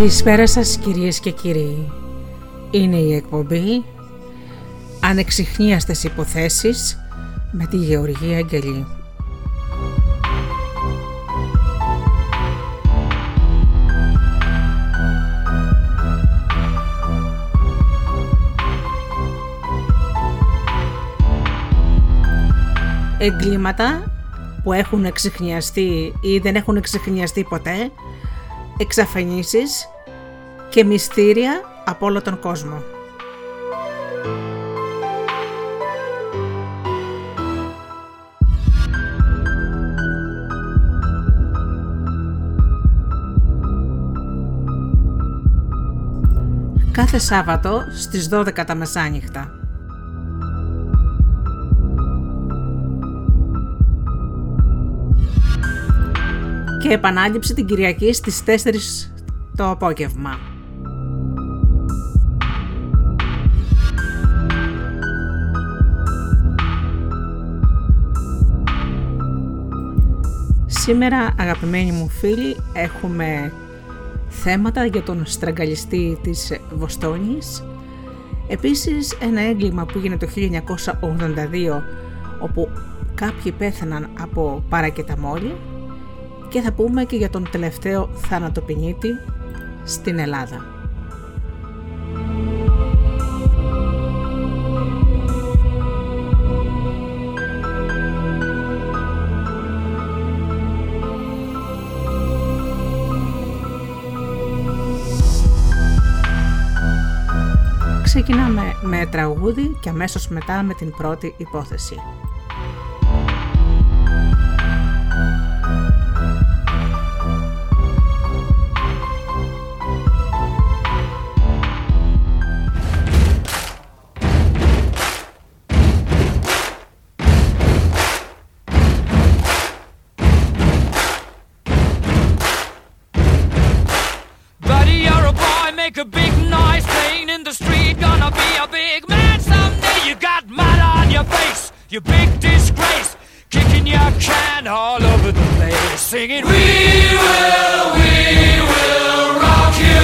Καλησπέρα σας κυρίες και κύριοι. Είναι η εκπομπή Ανεξιχνίαστες Υποθέσεις με τη Γεωργία Αγγελή. Εγκλήματα που έχουν εξιχνιαστεί ή δεν έχουν εξιχνιαστεί ποτέ, εξαφανίσεις και μυστήρια από όλο τον κόσμο. Κάθε Σάββατο στις 12 τα μεσάνυχτα. Και επανάληψη την Κυριακή στις 4 το απόγευμα. Σήμερα, αγαπημένοι μου φίλοι, έχουμε θέματα για τον στραγγαλιστή της Βοστόνης. Επίσης, ένα έγκλημα που έγινε το 1982, όπου κάποιοι πέθαναν από παρακεταμόλη. Και θα πούμε και για τον τελευταίο θανατοποινήτη στην Ελλάδα. Ξεκινάμε με τραγούδι και αμέσως μετά με την πρώτη υπόθεση. Your big disgrace, kicking your can all over the place, singing we will rock you.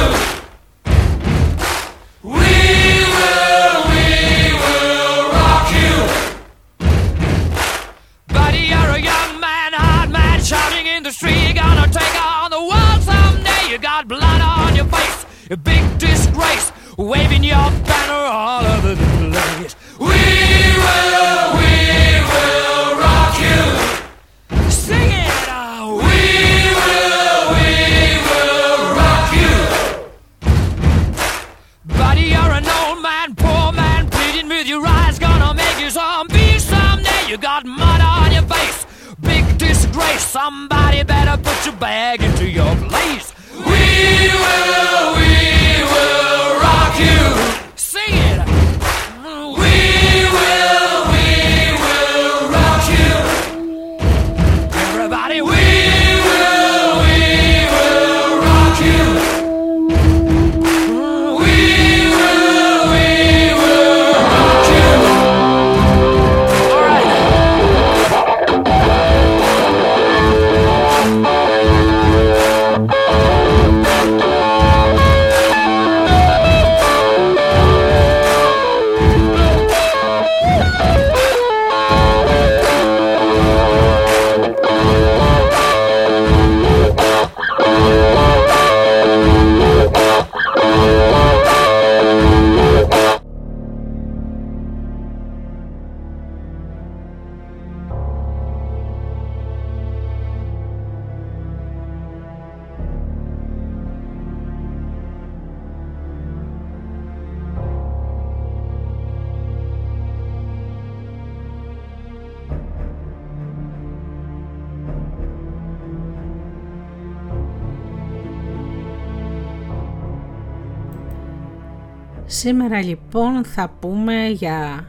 Σήμερα λοιπόν θα πούμε για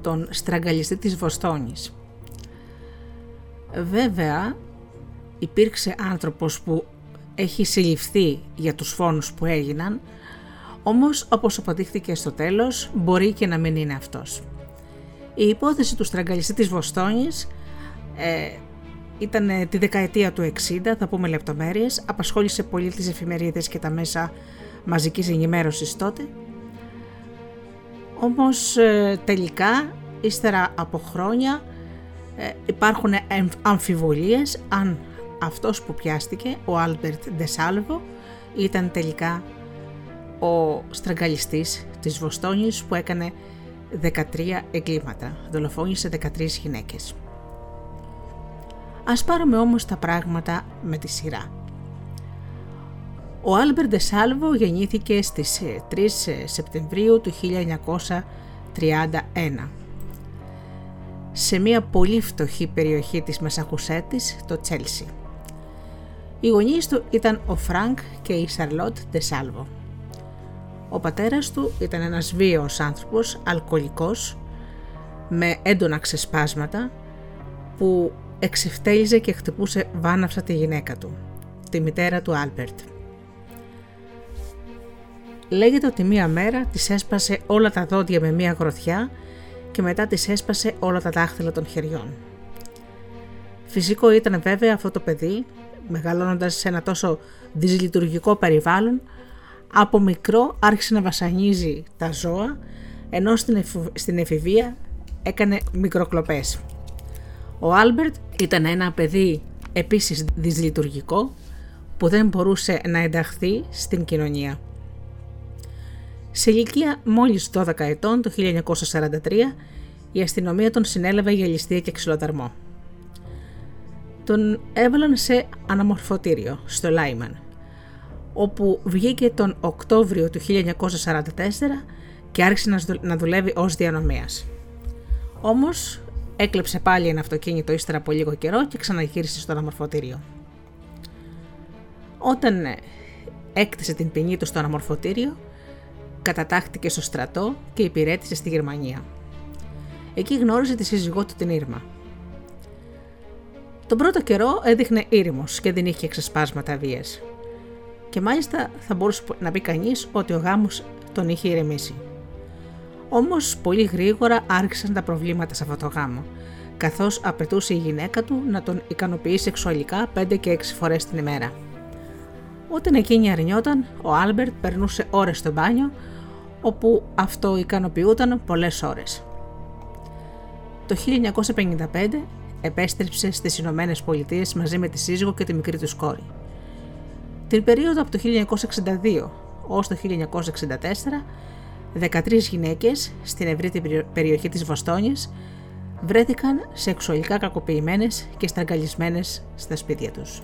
τον στραγγαλιστή της Βοστόνης. Βέβαια υπήρξε άνθρωπος που έχει συλληφθεί για τους φόνους που έγιναν, όμως όπως αποδείχθηκε στο τέλος μπορεί και να μην είναι αυτός. Η υπόθεση του στραγγαλιστή της Βοστόνης Ήταν τη δεκαετία του 60, θα πούμε λεπτομέρειες, απασχόλησε πολύ τις εφημερίδες και τα μέσα μαζικής ενημέρωσης τότε. Όμως τελικά, ύστερα από χρόνια, υπάρχουν αμφιβολίες αν αυτός που πιάστηκε, ο Άλμπερτ Ντεσάλβο, ήταν τελικά ο στραγγαλιστής της Βοστόνης που έκανε 13 εγκλήματα, δολοφόνησε 13 γυναίκες. Ας πάρουμε όμως τα πράγματα με τη σειρά. Ο Άλμπερτ Ντεσάλβο γεννήθηκε στις 3 Σεπτεμβρίου του 1931 σε μια πολύ φτωχή περιοχή της Μασαχουσέτης, το Τσέλσι. Οι γονείς του ήταν ο Φρανκ και η Σαρλότ Ντεσάλβο. Ο πατέρας του ήταν ένας βίαιος άνθρωπος, αλκοολικός, με έντονα ξεσπάσματα, που εξευτέλιζε και χτυπούσε βάναυσα τη γυναίκα του, τη μητέρα του Άλμπερτ. Λέγεται ότι μία μέρα της έσπασε όλα τα δόντια με μία γροθιά και μετά της έσπασε όλα τα δάχτυλα των χεριών. Φυσικό ήταν βέβαια αυτό το παιδί, μεγαλώνοντας σε ένα τόσο δυσλειτουργικό περιβάλλον, από μικρό άρχισε να βασανίζει τα ζώα, ενώ στην εφηβεία έκανε μικροκλοπές. Ο Άλμπερτ ήταν ένα παιδί επίσης δυσλειτουργικό που δεν μπορούσε να ενταχθεί στην κοινωνία. Σε ηλικία μόλις 12 ετών, το 1943, η αστυνομία τον συνέλαβε για ληστεία και ξυλοδαρμό. Τον έβαλαν σε αναμορφωτήριο στο Λάιμαν, όπου βγήκε τον Οκτώβριο του 1944 και άρχισε να δουλεύει ως διανομέας. Όμως έκλεψε πάλι ένα αυτοκίνητο ύστερα από λίγο καιρό και ξαναγύρισε στο αναμορφωτήριο. Όταν έκτισε την ποινή του στο αναμορφωτήριο, κατατάχθηκε στο στρατό και υπηρέτησε στη Γερμανία. Εκεί γνώρισε τη σύζυγό του την Ήρμα. Τον πρώτο καιρό έδειχνε ήρημος και δεν είχε ξεσπάσματα βίας. Και μάλιστα θα μπορούσε να πει κανείς ότι ο γάμος τον είχε ηρεμήσει. Όμως πολύ γρήγορα άρχισαν τα προβλήματα σε αυτό το γάμο, καθώς απαιτούσε η γυναίκα του να τον ικανοποιεί σεξουαλικά 5 και 6 φορές την ημέρα. Όταν εκείνη αρνιόταν, ο Άλμπερτ περνούσε ώρες στο μπάνιο, όπου αυτό ικανοποιούταν πολλές ώρες. Το 1955 επέστρεψε στις Ηνωμένες Πολιτείες μαζί με τη σύζυγο και τη μικρή τους κόρη. Την περίοδο από το 1962 ως το 1964, 13 γυναίκες στην ευρύτερη περιοχή της Βοστόνης βρέθηκαν σεξουαλικά κακοποιημένες και στραγγαλισμένες στα σπίτια τους.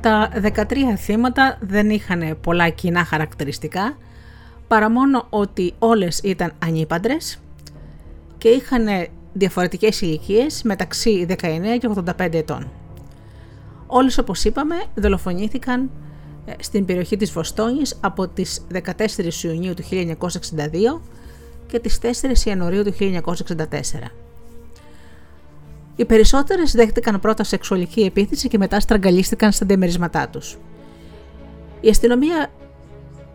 Τα 13 θύματα δεν είχαν πολλά κοινά χαρακτηριστικά, παρά μόνο ότι όλες ήταν ανήπαντρες και είχαν διαφορετικές ηλικίες μεταξύ 19 και 85 ετών. Όλες, όπως είπαμε, δολοφονήθηκαν στην περιοχή της Βοστόνης από τις 14 Ιουνίου του 1962 και τις 4 Ιανουαρίου του 1964. Οι περισσότερες δέχτηκαν πρώτα σεξουαλική επίθεση και μετά στραγγαλίστηκαν στα διαμερίσματά τους. Η αστυνομία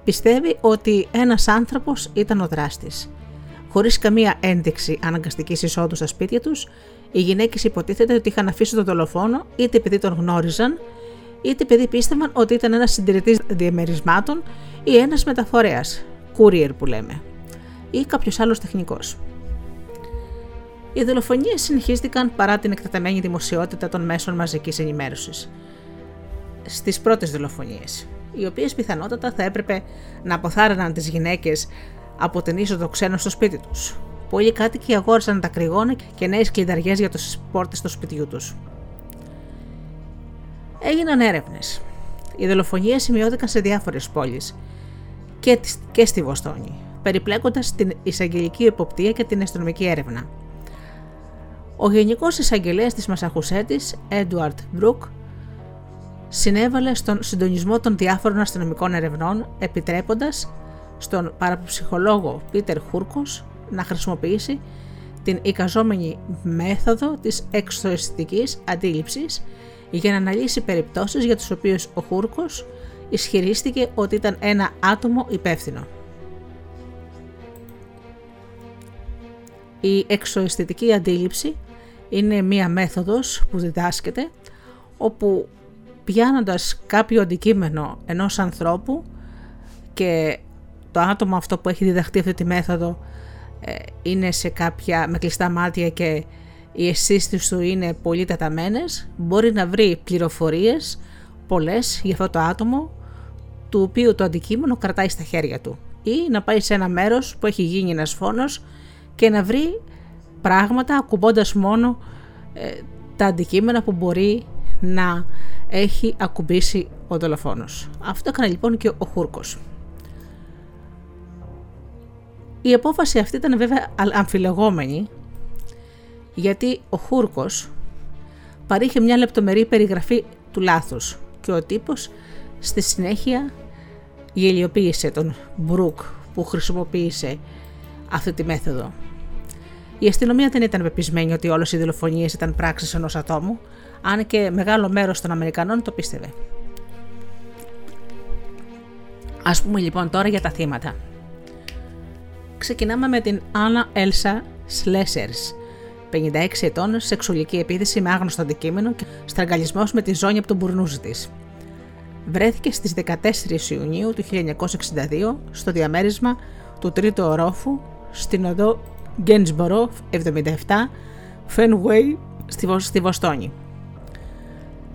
πιστεύει ότι ένας άνθρωπος ήταν ο δράστης. Χωρίς καμία ένδειξη αναγκαστικής εισόδου στα σπίτια τους, οι γυναίκες υποτίθεται ότι είχαν αφήσει τον δολοφόνο είτε επειδή τον γνώριζαν, είτε επειδή πίστευαν ότι ήταν ένας συντηρητής διαμερισμάτων ή ένας μεταφορέας, courier που λέμε, ή κάποιος άλλος τεχνικός. Οι δολοφονίες συνεχίστηκαν παρά την εκτεταμένη δημοσιότητα των μέσων μαζικής ενημέρωσης στις πρώτες δολοφονίες, οι οποίες πιθανότατα θα έπρεπε να αποθάρρυναν τις γυναίκες από την είσοδο ξένων στο σπίτι τους. Πολλοί κάτοικοι αγόρασαν τα κρυγόνα και νέες κλειδαριές για τις πόρτες του σπιτιού τους. Έγιναν έρευνες. Οι δολοφονίες σημειώθηκαν σε διάφορες πόλεις και στη Βοστόνη, περιπλέκοντας την εισαγγελική εποπτεία και την αστυνομική έρευνα. Ο Γενικός Εισαγγελέας της Μασαχουσέτης, Έντουαρντ Μπρουκ, συνέβαλε στον συντονισμό των διάφορων αστυνομικών ερευνών, επιτρέποντας στον παραψυχολόγο Πίτερ Χούρκος να χρησιμοποιήσει την εικαζόμενη μέθοδο της εξωαισθητικής αντίληψης για να αναλύσει περιπτώσεις για τις οποίες ο Χούρκος ισχυρίστηκε ότι ήταν ένα άτομο υπεύθυνο. Η εξωαισθητική αντίληψη είναι μία μέθοδος που διδάσκεται, όπου πιάνοντας κάποιο αντικείμενο ενός ανθρώπου, και το άτομο αυτό που έχει διδαχτεί αυτή τη μέθοδο είναι σε κάποια με κλειστά μάτια και οι αισθήσεις του είναι πολύ τεταμένες, μπορεί να βρει πληροφορίες πολλές για αυτό το άτομο, του οποίου το αντικείμενο κρατάει στα χέρια του, ή να πάει σε ένα μέρος που έχει γίνει ένας φόνος και να βρει πράγματα ακουμπώντας μόνο τα αντικείμενα που μπορεί να έχει ακουμπήσει ο δολοφόνος. Αυτό έκανε λοιπόν και ο Χούρκος. Η απόφαση αυτή ήταν βέβαια αμφιλεγόμενη, γιατί ο Χούρκος παρήχε μια λεπτομερή περιγραφή του λάθους και ο τύπος στη συνέχεια γελιοποίησε τον Μπρουκ που χρησιμοποίησε αυτή τη μέθοδο. Η αστυνομία δεν ήταν πεπισμένη ότι όλες οι δολοφονίες ήταν πράξεις ενός ατόμου, αν και μεγάλο μέρος των Αμερικανών το πίστευε. Ας πούμε λοιπόν τώρα για τα θύματα. Ξεκινάμε με την Άννα Έλσα Σλέσσερς, 56 ετών, σεξουαλική επίθεση με άγνωστο αντικείμενο και στραγγαλισμός με τη ζώνη από τον μπουρνούζι της. Βρέθηκε στις 14 Ιουνίου του 1962 στο διαμέρισμα του τρίτου ορόφου στην οδό Γκένσμπορο 77 Φενουέι στη Βοστόνη.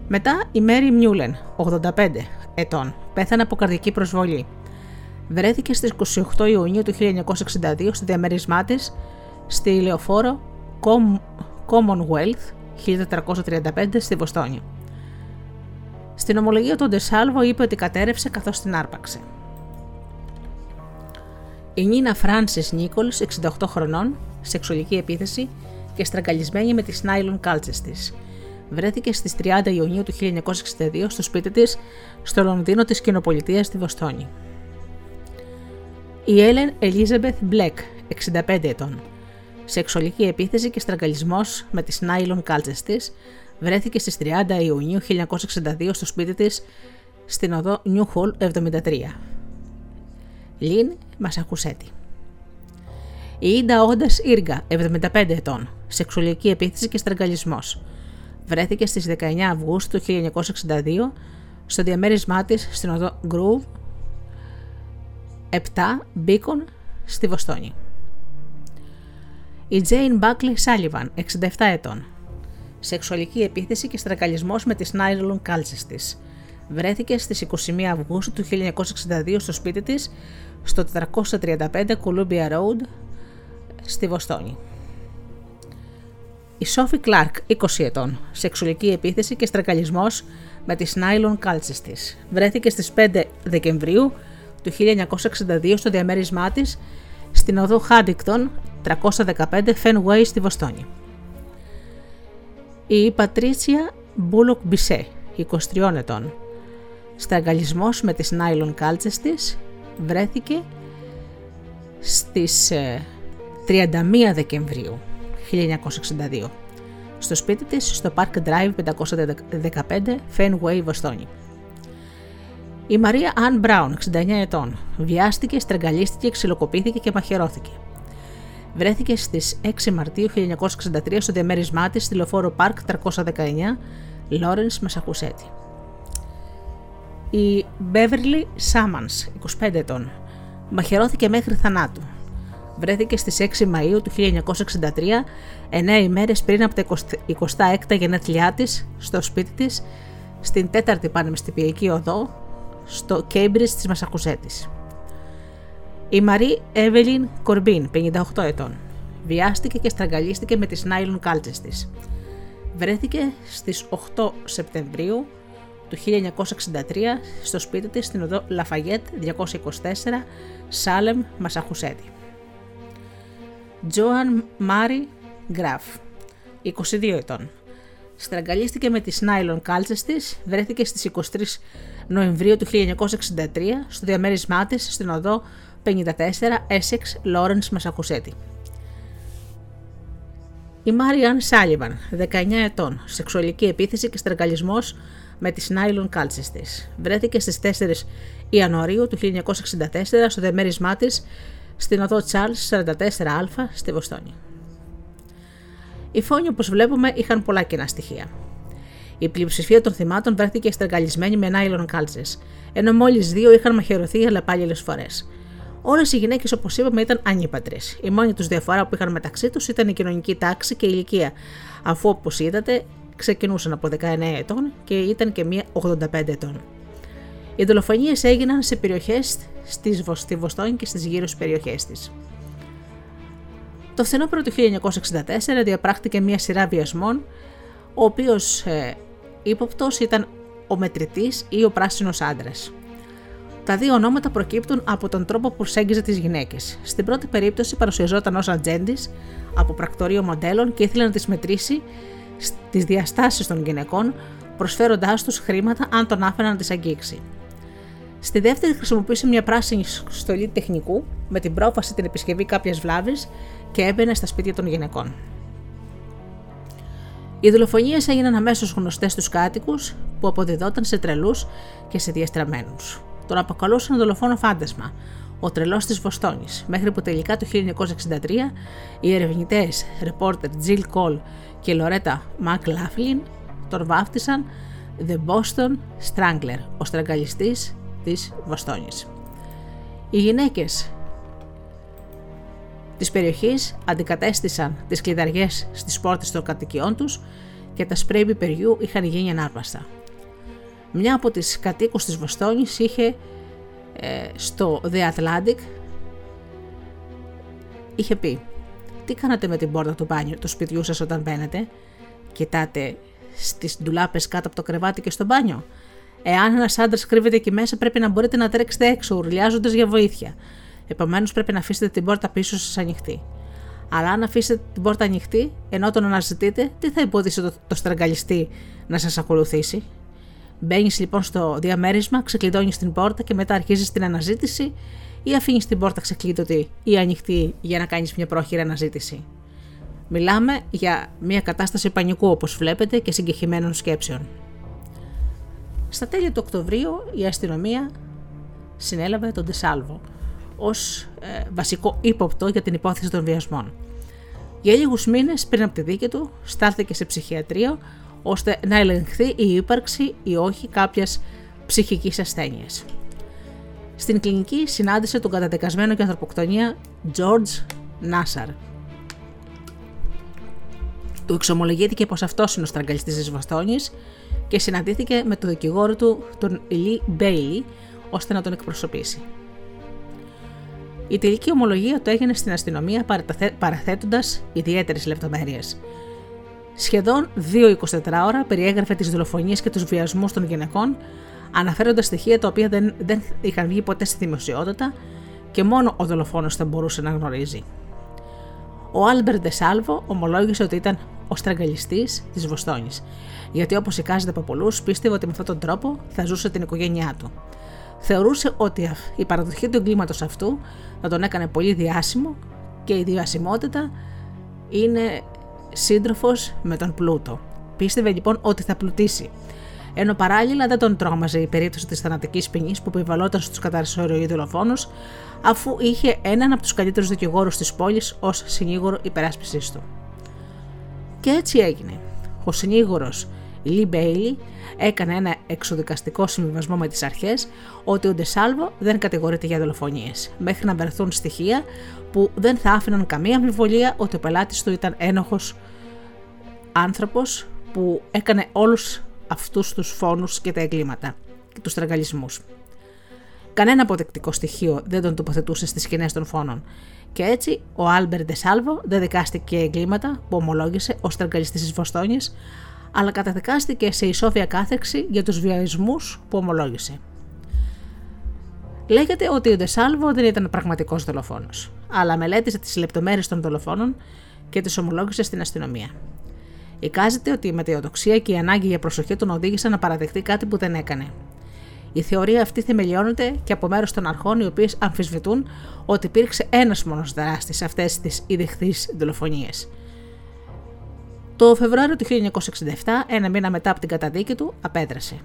Μετά η Μέρι Μιούλεν, 85 ετών, πέθανε από καρδική προσβολή. Βρέθηκε στις 28 Ιουνίου του 1962 στο διαμέρισμά της στη λεωφόρο Commonwealth 1435 στη Βοστόνη. Στην ομολογία του Ντεσάλβο είπε ότι κατέρευσε καθώς την άρπαξε. Η Νίνα Φράνσις Νίκολς, 68 χρονών, σεξουαλική επίθεση και στραγγαλισμένη με τις νάιλον κάλτσες της. Βρέθηκε στις 30 Ιουνίου του 1962 στο σπίτι της στο Λονδίνο της Κοινοπολιτείας στη Βοστόνη. Η Έλεν Ελίζεμπεθ Μπλεκ, 65 ετών, σεξουαλική επίθεση και στραγγαλισμός με τις νάιλον κάλτσες της, βρέθηκε στις 30 Ιουνίου 1962 στο σπίτι της στην οδό Νιούχολ 73. Λιν Μασαχουσέτη. Η Ιντα Όντας Ήργα, 75 ετών, σεξουαλική επίθεση και στραγγαλισμός. Βρέθηκε στις 19 Αυγούστου 1962 στο διαμέρισμά της στην οδό Γκρουβ 7 Μπίκον στη Βοστόνη. Η Τζέιν Μπάκλι Σάλιβαν, 67 ετών, σεξουαλική επίθεση και στραγγαλισμός με τις νάιλον κάλτσες της. Βρέθηκε στις 21 Αυγούστου του 1962 στο σπίτι της στο 435 Columbia Road στη Βοστόνη. Η Σόφι Κλάρκ, 20 ετών, σεξουαλική επίθεση και στραγγαλισμός με τις νάιλον κάλτσες της. Βρέθηκε στις 5 Δεκεμβρίου του 1962 στο διαμέρισμά της στην οδό Χάντιγκτον 315 Fenway στη Βοστόνη. Η Πατρίτσια Μπούλοκ Μπισέ, 23 ετών, στραγγαλισμός με τις νάιλον κάλτσες της, βρέθηκε στις 31 Δεκεμβρίου 1962 στο σπίτι της στο Park Drive 515 Fenway Βοστόνη. Η Μαρία Αν Μπράουν, 69 ετών, βιάστηκε, στραγγαλίστηκε, ξυλοκοπήθηκε και μαχαιρώθηκε. Βρέθηκε στις 6 Μαρτίου 1963 στο διαμέρισμά της στη λεωφόρο Πάρκ 319 Λόρενς Μασαχουσέτη. Η Μπέβερλι Σάμανς, 25 ετών, μαχαιρώθηκε μέχρι θανάτου. Βρέθηκε στις 6 Μαΐου του 1963, 9 ημέρες πριν από τα 26 γενέθλιά της, στο σπίτι της, στην 4η Πανεπιστημιακή Οδό, στο Κέιμπριτζ της Μασαχουσέτης. Η Μαρή Εύελιν Κορμπίν, 58 ετών, βιάστηκε και στραγγαλίστηκε με τις νάιλον κάλτσες της. Βρέθηκε στις 8 Σεπτεμβρίου του 1963 στο σπίτι της στην οδό Λαφαγέτ 224 Σάλεμ Μασαχουσέτη. Τζόαν Μάρι Γκραφ, 22 ετών, στραγγαλίστηκε με τις νάιλον κάλτσες της, βρέθηκε στις 23 Νοεμβρίου του 1963 στο διαμέρισμά της στην οδό 54 Essex Lawrence, Μασακουσέτη. Η Μάριαν Σάλιβαν, 19 ετών, σεξουαλική επίθεση και στραγγαλισμός με τις νάιλον κάλτσες της. Βρέθηκε στις 4 Ιανουαρίου του 1964 στο διαμέρισμά της στην οδό Charles 44α στη Βοστόνη. Οι φόνοι, όπως βλέπουμε, είχαν πολλά κενά στοιχεία. Η πλειοψηφία των θυμάτων βρέθηκε στραγγαλισμένη με νάιλον κάλτσες, ενώ μόλις 2 είχαν μαχαιρωθεί αλλά πάλι άλλες φορές. Όλες οι γυναίκες, όπως είπαμε, ήταν ανύπατρες. Η μόνη τους διαφορά που είχαν μεταξύ τους ήταν η κοινωνική τάξη και η ηλικία, αφού, όπως είδατε, ξεκινούσαν από 19 ετών και ήταν και μία 85 ετών. Οι δολοφονίες έγιναν σε περιοχές στη Βοστόνη και στις γύρω περιοχές της. Το φθινόπωρο του 1964 διαπράχτηκε μία σειρά βιασμών, ο οποίος ύποπτος ήταν ο μετρητής ή ο πράσινος άντρας. Τα δύο ονόματα προκύπτουν από τον τρόπο που προσέγγιζε τις γυναίκες. Στην πρώτη περίπτωση παρουσιαζόταν ως ατζέντης από πρακτορείο μοντέλων και ήθελε να τις μετρήσει στις διαστάσεις των γυναικών, προσφέροντάς τους χρήματα αν τον άφηναν να τις αγγίξει. Στη δεύτερη χρησιμοποίησε μια πράσινη στολή τεχνικού με την πρόφαση την επισκευή κάποιας βλάβης και έμπαινε στα σπίτια των γυναικών. Οι δολοφονίες έγιναν αμέσως γνωστές στους κάτοικους που αποδιδόταν σε τρελούς και σε διαστραμμένους. Τον αποκαλούσαν δολοφόνο φάντασμα, ο τρελός της Βοστόνης, μέχρι που τελικά το 1963 οι ερευνητές, ρεπόρτερ Jill Cole και Λορέτα ΜακΛάφλιν τον βάφτισαν The Boston Strangler, ο στραγγαλιστής της Βοστόνης. Οι γυναίκες της περιοχής αντικατέστησαν τις κλειδαριές στις πόρτες των κατοικιών τους και τα σπρέι πιπεριού είχαν γίνει ανάρπαστα. Μια από τις κατοίκους της Βοστόνης είχε πει: «Τι κάνατε με την πόρτα του μπάνιου του σπιτιού σας όταν μπαίνετε? Κοιτάτε στις ντουλάπες κάτω από το κρεβάτι και στο μπάνιο? Εάν ένας άντρας κρύβεται εκεί μέσα, πρέπει να μπορείτε να τρέξετε έξω ουρλιάζοντας για βοήθεια. Επομένως, πρέπει να αφήσετε την πόρτα πίσω σας ανοιχτή. Αλλά αν αφήσετε την πόρτα ανοιχτή, ενώ τον αναζητείτε, τι θα εμποδίσει το στραγγαλιστή να σας ακολουθήσει? Μπαίνεις λοιπόν στο διαμέρισμα, ξεκλειδώνεις την πόρτα και μετά αρχίζεις την αναζήτηση, ή αφήνεις την πόρτα ξεκλείδωτη ή ανοιχτή για να κάνεις μια πρόχειρη αναζήτηση?» Μιλάμε για μια κατάσταση πανικού, όπως βλέπετε, και συγκεχημένων σκέψεων. Στα τέλη του Οκτωβρίου η αστυνομία συνέλαβε τον Ντεσάλβο ως βασικό ύποπτο για την υπόθεση των βιασμών. Για λίγους μήνες πριν από τη δίκη του στάλθηκε σε ψυχιατρίο, ώστε να ελεγχθεί η ύπαρξη ή όχι κάποιας ψυχικής ασθένειας. Στην κλινική συνάντησε τον καταδικασμένο για ανθρωποκτονία George Nassar. Του εξομολογήθηκε πως αυτός είναι ο στραγγαλιστής της Βοστόνης και συναντήθηκε με τον δικηγόρο του, τον Lee Bailey, ώστε να τον εκπροσωπήσει. Η τελική ομολογία του έγινε στην αστυνομία, παραθέτοντας ιδιαίτερες λεπτομέρειες. Σχεδόν 2-24 ώρα περιέγραφε τις δολοφονίες και τους βιασμούς των γυναικών, αναφέροντας στοιχεία τα οποία δεν είχαν βγει ποτέ στη δημοσιότητα και μόνο ο δολοφόνος θα μπορούσε να γνωρίζει. Ο Άλμπερτ Ντεσάλβο ομολόγησε ότι ήταν ο στραγγαλιστής της Βοστόνης, γιατί, όπως εικάζεται από πολλούς, πίστευε ότι με αυτόν τον τρόπο θα ζούσε την οικογένειά του. Θεωρούσε ότι η παραδοχή του εγκλήματος αυτού θα τον έκανε πολύ διάσημο και η διασημότητα είναι σύντροφος με τον πλούτο. Πίστευε λοιπόν ότι θα πλουτίσει, ενώ παράλληλα δεν τον τρόμαζε η περίπτωση της θανατικής ποινής που επιβαλόταν στους κατασυρωροϊ δολοφόνους, αφού είχε έναν από τους καλύτερους δικηγόρους της πόλης ως συνήγορο υπεράσπισης του. Και έτσι έγινε. Ο συνήγορος Lee Bailey έκανε ένα εξοδικαστικό συμβιβασμό με τις αρχές ότι ο Ντεσάλβο δεν κατηγορείται για δολοφονίες, μέχρι να βρεθούν στοιχεία που δεν θα άφηναν καμία αμφιβολία ότι ο πελάτης του ήταν ένοχος άνθρωπος που έκανε όλους αυτούς τους φόνους και τα εγκλήματα και τους στραγγαλισμούς. Κανένα αποδεκτικό στοιχείο δεν τον τοποθετούσε στις σκηνές των φόνων και έτσι ο Άλμπερτ Ντεσάλβο δεν δικάστηκε για εγκλήματα που ομολόγησε ως στραγγαλιστής της Βοστόνης, αλλά καταδικάστηκε σε ισόβια κάθεξη για τους βιασμούς που ομολόγησε. Λέγεται ότι ο Ντεσάλβο δεν ήταν πραγματικός δολοφόνος, αλλά μελέτησε τις λεπτομέρειες των δολοφόνων και τις ομολόγησε στην αστυνομία. Εικάζεται ότι η ματαιοδοξία και η ανάγκη για προσοχή τον οδήγησαν να παραδεχτεί κάτι που δεν έκανε. Η θεωρία αυτή θεμελιώνεται και από μέρος των αρχών, οι οποίες αμφισβητούν ότι υπήρξε ένας μόνος δράστης σε αυτές τις ιδεχθείς δολοφονίες. Το Φεβρουάριο του 1967, ένα μήνα μετά από την καταδίκη του, απέδρασε.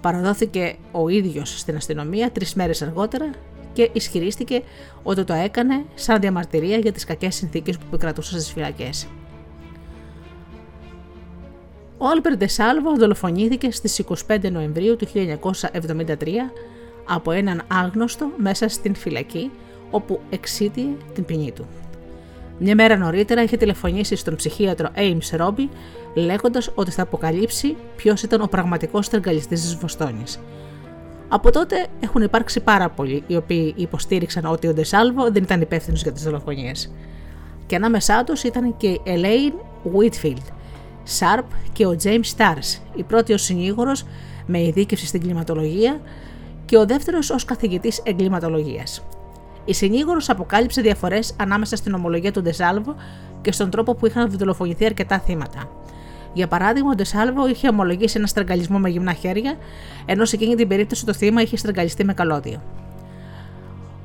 Παραδόθηκε ο ίδιος στην αστυνομία 3 μέρες αργότερα και ισχυρίστηκε ότι το έκανε σαν διαμαρτυρία για τις κακές συνθήκες που επικρατούσαν στις φυλακές. Ο Άλμπερτ Ντεσάλβο δολοφονήθηκε στις 25 Νοεμβρίου του 1973 από έναν άγνωστο μέσα στην φυλακή, όπου εξίτιε την ποινή του. Μια μέρα νωρίτερα είχε τηλεφωνήσει στον ψυχίατρο Ames Robie, λέγοντας ότι θα αποκαλύψει ποιος ήταν ο πραγματικός στραγγαλιστής της Βοστόνης. Από τότε έχουν υπάρξει πάρα πολλοί οι οποίοι υποστήριξαν ότι ο Ντεσάλβο δεν ήταν υπεύθυνος για τις δολοφονίες. Και ανάμεσά τους ήταν και η Elaine Whitfield Σαρπ και ο James Starr, η πρώτη ως συνήγορος με ειδίκευση στην κλιματολογία και ο δεύτερος ως καθηγητής εγκληματολογίας. Η συνήγορος αποκάλυψε διαφορές ανάμεσα στην ομολογία του Ντεσάλβο και στον τρόπο που είχαν δολοφονηθεί αρκετά θύματα. Για παράδειγμα, ο Ντεσάλβο είχε ομολογήσει ένα στραγγαλισμό με γυμνά χέρια, ενώ σε εκείνη την περίπτωση το θύμα είχε στραγγαλιστεί με καλώδιο.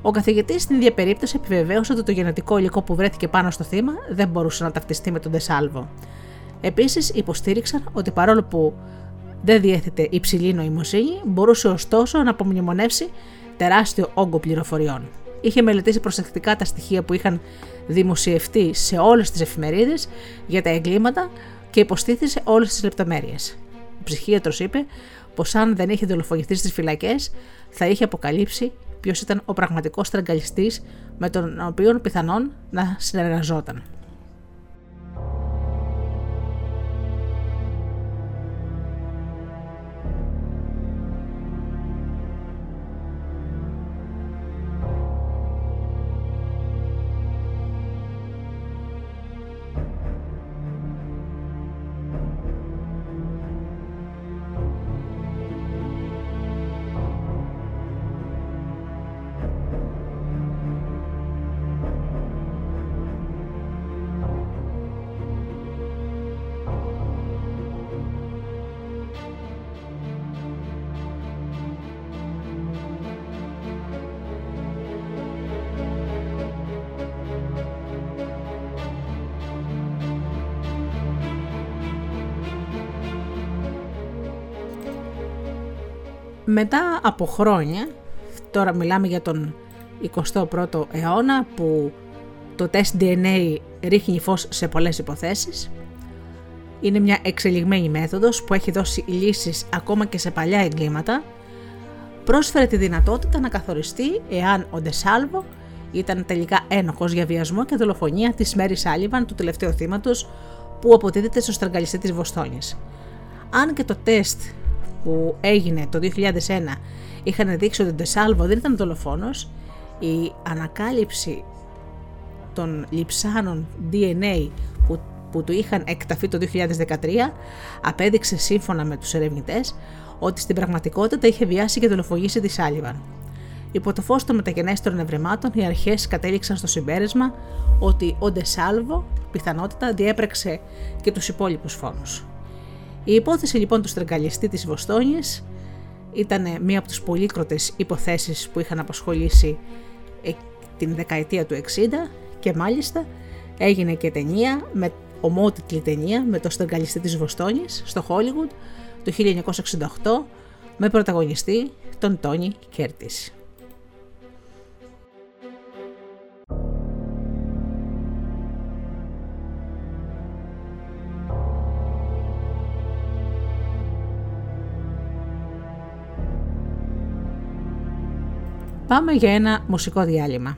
Ο καθηγητής στην ίδια περίπτωση επιβεβαίωσε ότι το γενετικό υλικό που βρέθηκε πάνω στο θύμα δεν μπορούσε να ταυτιστεί με τον Ντεσάλβο. Επίσης, υποστήριξαν ότι παρόλο που δεν διέθετε υψηλή νοημοσύνη, μπορούσε ωστόσο να απομνημονεύσει τεράστιο όγκο πληροφοριών. Είχε μελετήσει προσεκτικά τα στοιχεία που είχαν δημοσιευτεί σε όλες τις εφημερίδες για τα εγκλήματα και υποστήθησε όλες τις λεπτομέρειες. Ο ψυχίατρος είπε πως αν δεν είχε δολοφονηθεί στις φυλακές, θα είχε αποκαλύψει ποιος ήταν ο πραγματικός στραγγαλιστής με τον οποίο πιθανόν να συνεργαζόταν. Μετά από χρόνια, τώρα μιλάμε για τον 21ο αιώνα που το τεστ DNA ρίχνει φως σε πολλές υποθέσεις, είναι μια εξελιγμένη μέθοδος που έχει δώσει λύσεις ακόμα και σε παλιά εγκλήματα, πρόσφερε τη δυνατότητα να καθοριστεί εάν ο Ντεσάλβο ήταν τελικά ένοχος για βιασμό και δολοφονία της Μέρι Σάλιβαν, του τελευταίου θύματος που αποτίθεται στο στραγγαλιστή της Βοστόνης. Αν και το τεστ που έγινε το 2001 είχαν δείξει ότι ο Ντεσάλβο δεν ήταν δολοφόνος, η ανακάλυψη των λιψάνων DNA που του είχαν εκταφεί το 2013 απέδειξε, σύμφωνα με τους ερευνητές, ότι στην πραγματικότητα είχε βιάσει και δολοφονήσει τη Σάλιβαν. Υπό το φως των μεταγενέστερων ευρημάτων, οι αρχές κατέληξαν στο συμπέρασμα ότι ο Ντεσάλβο πιθανότατα διέπραξε και τους υπόλοιπους φόνους. Η υπόθεση λοιπόν του στραγγαλιστή της Βοστόνης ήταν μία από τις πολύκροτες υποθέσεις που είχαν απασχολήσει την δεκαετία του 60 και μάλιστα έγινε και ταινία, με ομότιτλη ταινία με το στραγγαλιστή της Βοστόνης στο Hollywood το 1968 με πρωταγωνιστή τον Τόνι Κέρτις. Πάμε για ένα μουσικό διάλειμμα.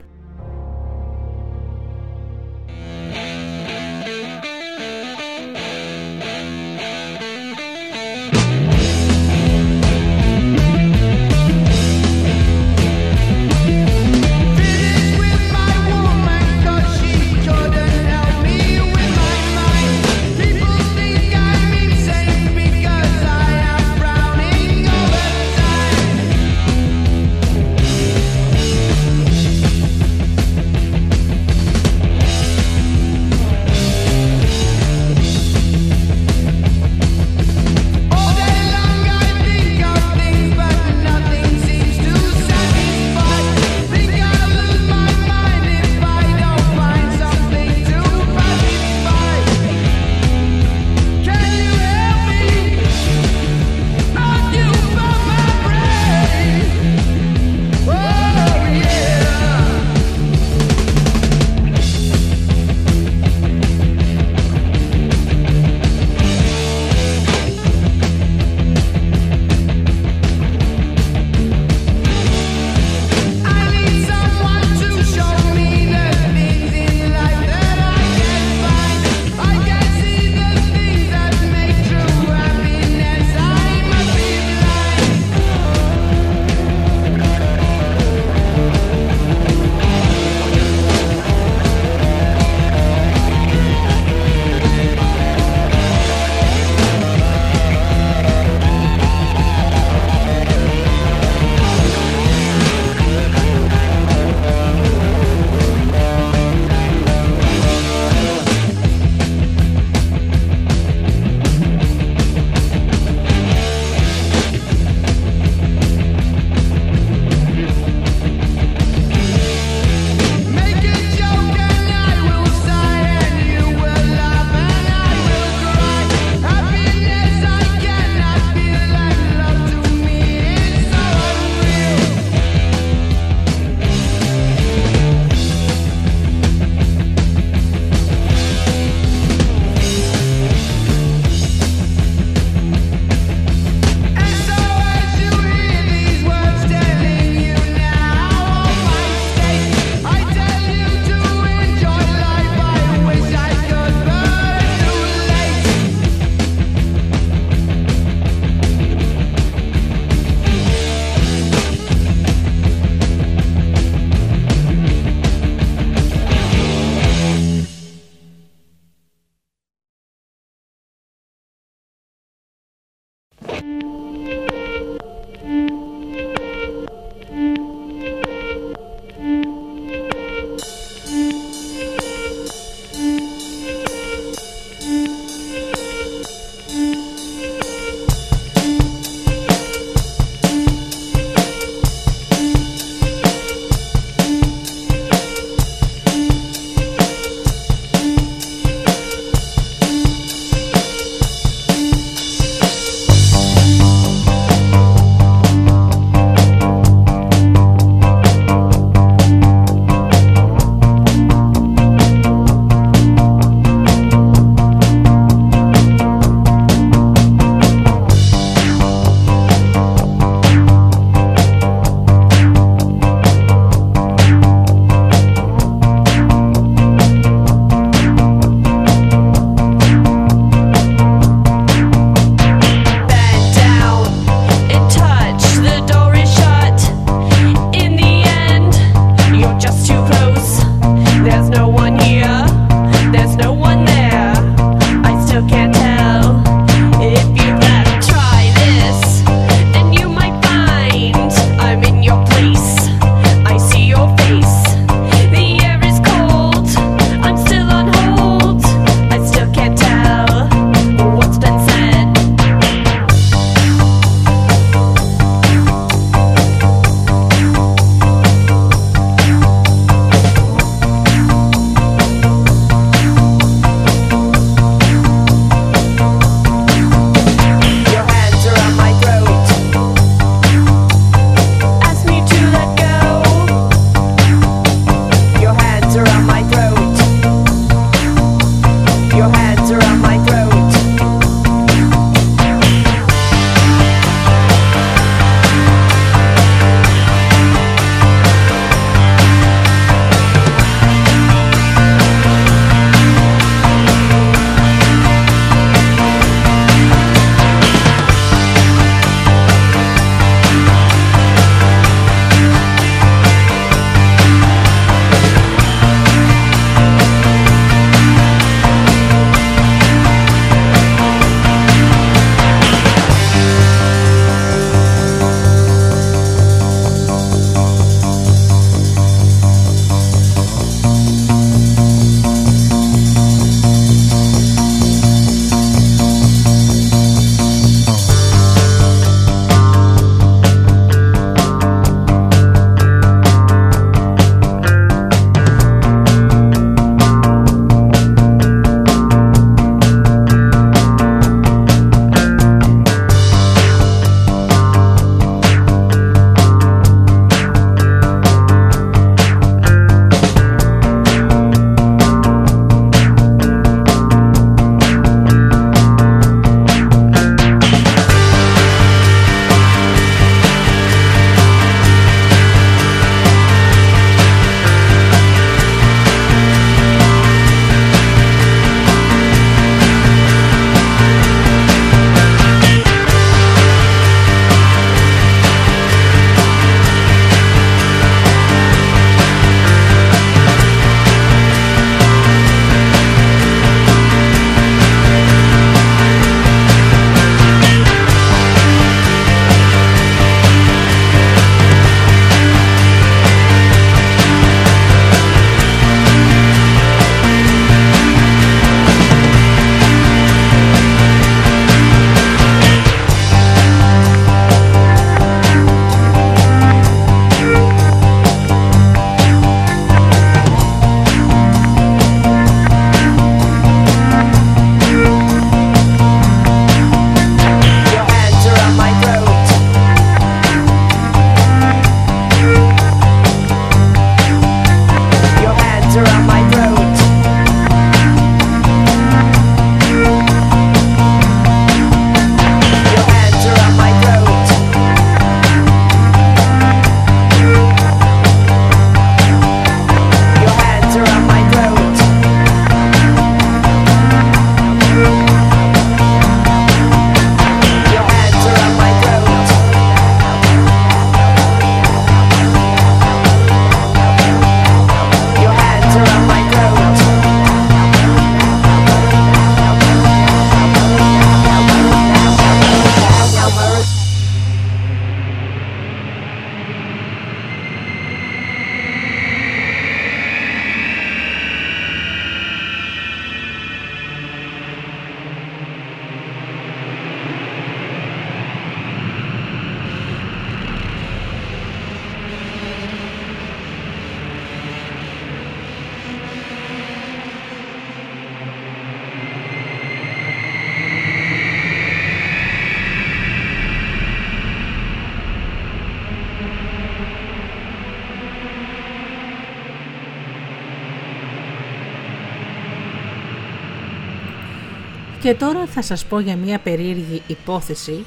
Και τώρα θα σας πω για μια περίεργη υπόθεση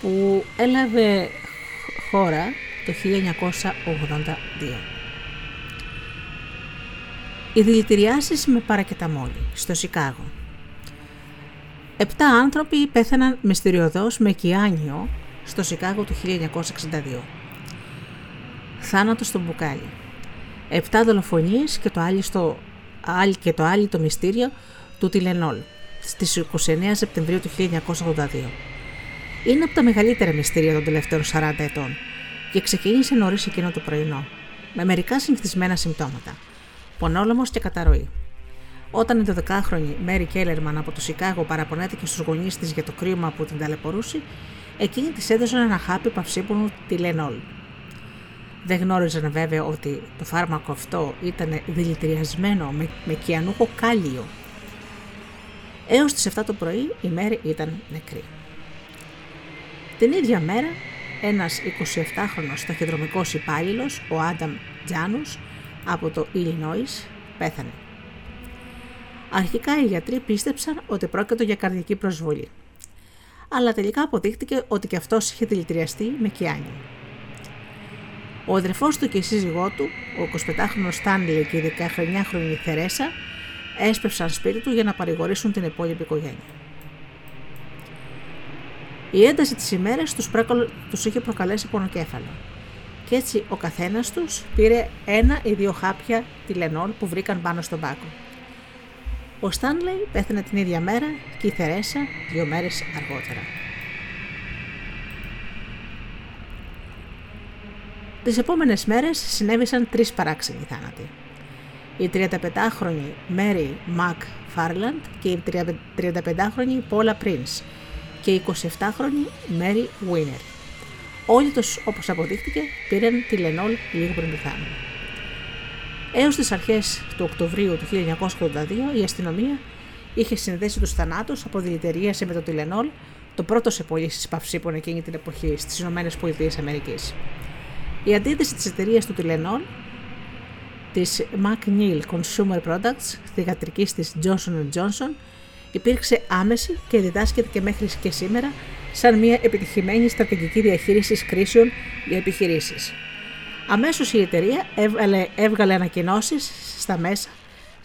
που έλαβε χώρα το 1982. Οι δηλητηριάσεις με παρακεταμόλη στο Σικάγο. 7 άνθρωποι πέθαναν μυστηριωδώς με κιάνιο στο Σικάγο του 1962. Θάνατος στο μπουκάλι. 7 δολοφονίες και το άλλο το μυστήριο του Τιλενόλ στις 29 Σεπτεμβρίου του 1982. Είναι από τα μεγαλύτερα μυστήρια των τελευταίων 40 ετών και ξεκίνησε νωρίς εκείνο το πρωινό, με μερικά συνηθισμένα συμπτώματα, πονόλωμος και καταρροή. Όταν η 12χρονη Μέρι Κέλλερμαν από το Σικάγο παραπονέθηκε στους γονείς της για το κρίμα που την ταλαιπωρούσε, εκείνοι της έδωσαν ένα χάπι παυσίπονου Τιλενόλ. Δεν γνώριζαν βέβαια ότι το φάρμακο αυτό ήταν δηλητηριασμένο με κυανούχο κάλιο. Έως τις 7 το πρωί η Μέρι ήταν νεκρή. Την ίδια μέρα, ένας 27χρονος ταχυδρομικός υπάλληλος, ο Άνταμ Τζάνους, από το Ιλινόις, πέθανε. Αρχικά οι γιατροί πίστεψαν ότι πρόκειται για καρδιακή προσβολή, αλλά τελικά αποδείχτηκε ότι και αυτός είχε δηλητηριαστεί με κιάνιο. Ο αδερφός του και η σύζυγό του, ο 25χρονος Στάνλι και η 19χρονη Θερέσα, έσπευσαν σπίτι του για να παρηγορήσουν την υπόλοιπη οικογένεια. Η ένταση της ημέρας τους είχε προκαλέσει πονοκέφαλο και έτσι ο καθένας τους πήρε 1 ή 2 χάπια τιλενόλ που βρήκαν πάνω στον πάκο. Ο Στάνλεϊ πέθανε την ίδια μέρα και η Θερέσα 2 μέρες αργότερα. Τις επόμενες μέρες συνέβησαν 3 παράξενοι θάνατοι. Η 35χρονη Μέρι Μακ Φάρλαντ και η 35χρονη Πόλα Πρινς και η 27χρονη Μέρι Βίνερ. Όλοι τους, όπως αποδείχτηκε, πήραν τιλενόλ λίγο πριν πεθάνουν. Έως τις αρχές του Οκτωβρίου του 1982 η αστυνομία είχε συνδέσει τους θανάτους από δηλητηρίαση με το τιλενόλ, το πρώτο σε πωλήσεις παυσίπων εκείνη την εποχή στις ΗΠΑ. Η αντίθεση της εταιρείας του τιλενόλ, της McNeil Consumer Products, θυγατρικής της Johnson & Johnson, υπήρξε άμεση και διδάσκεται και μέχρι και σήμερα σαν μια επιτυχημένη στρατηγική διαχείρισης κρίσεων για επιχειρήσεις. Αμέσως η εταιρεία έβγαλε ανακοινώσεις στα μέσα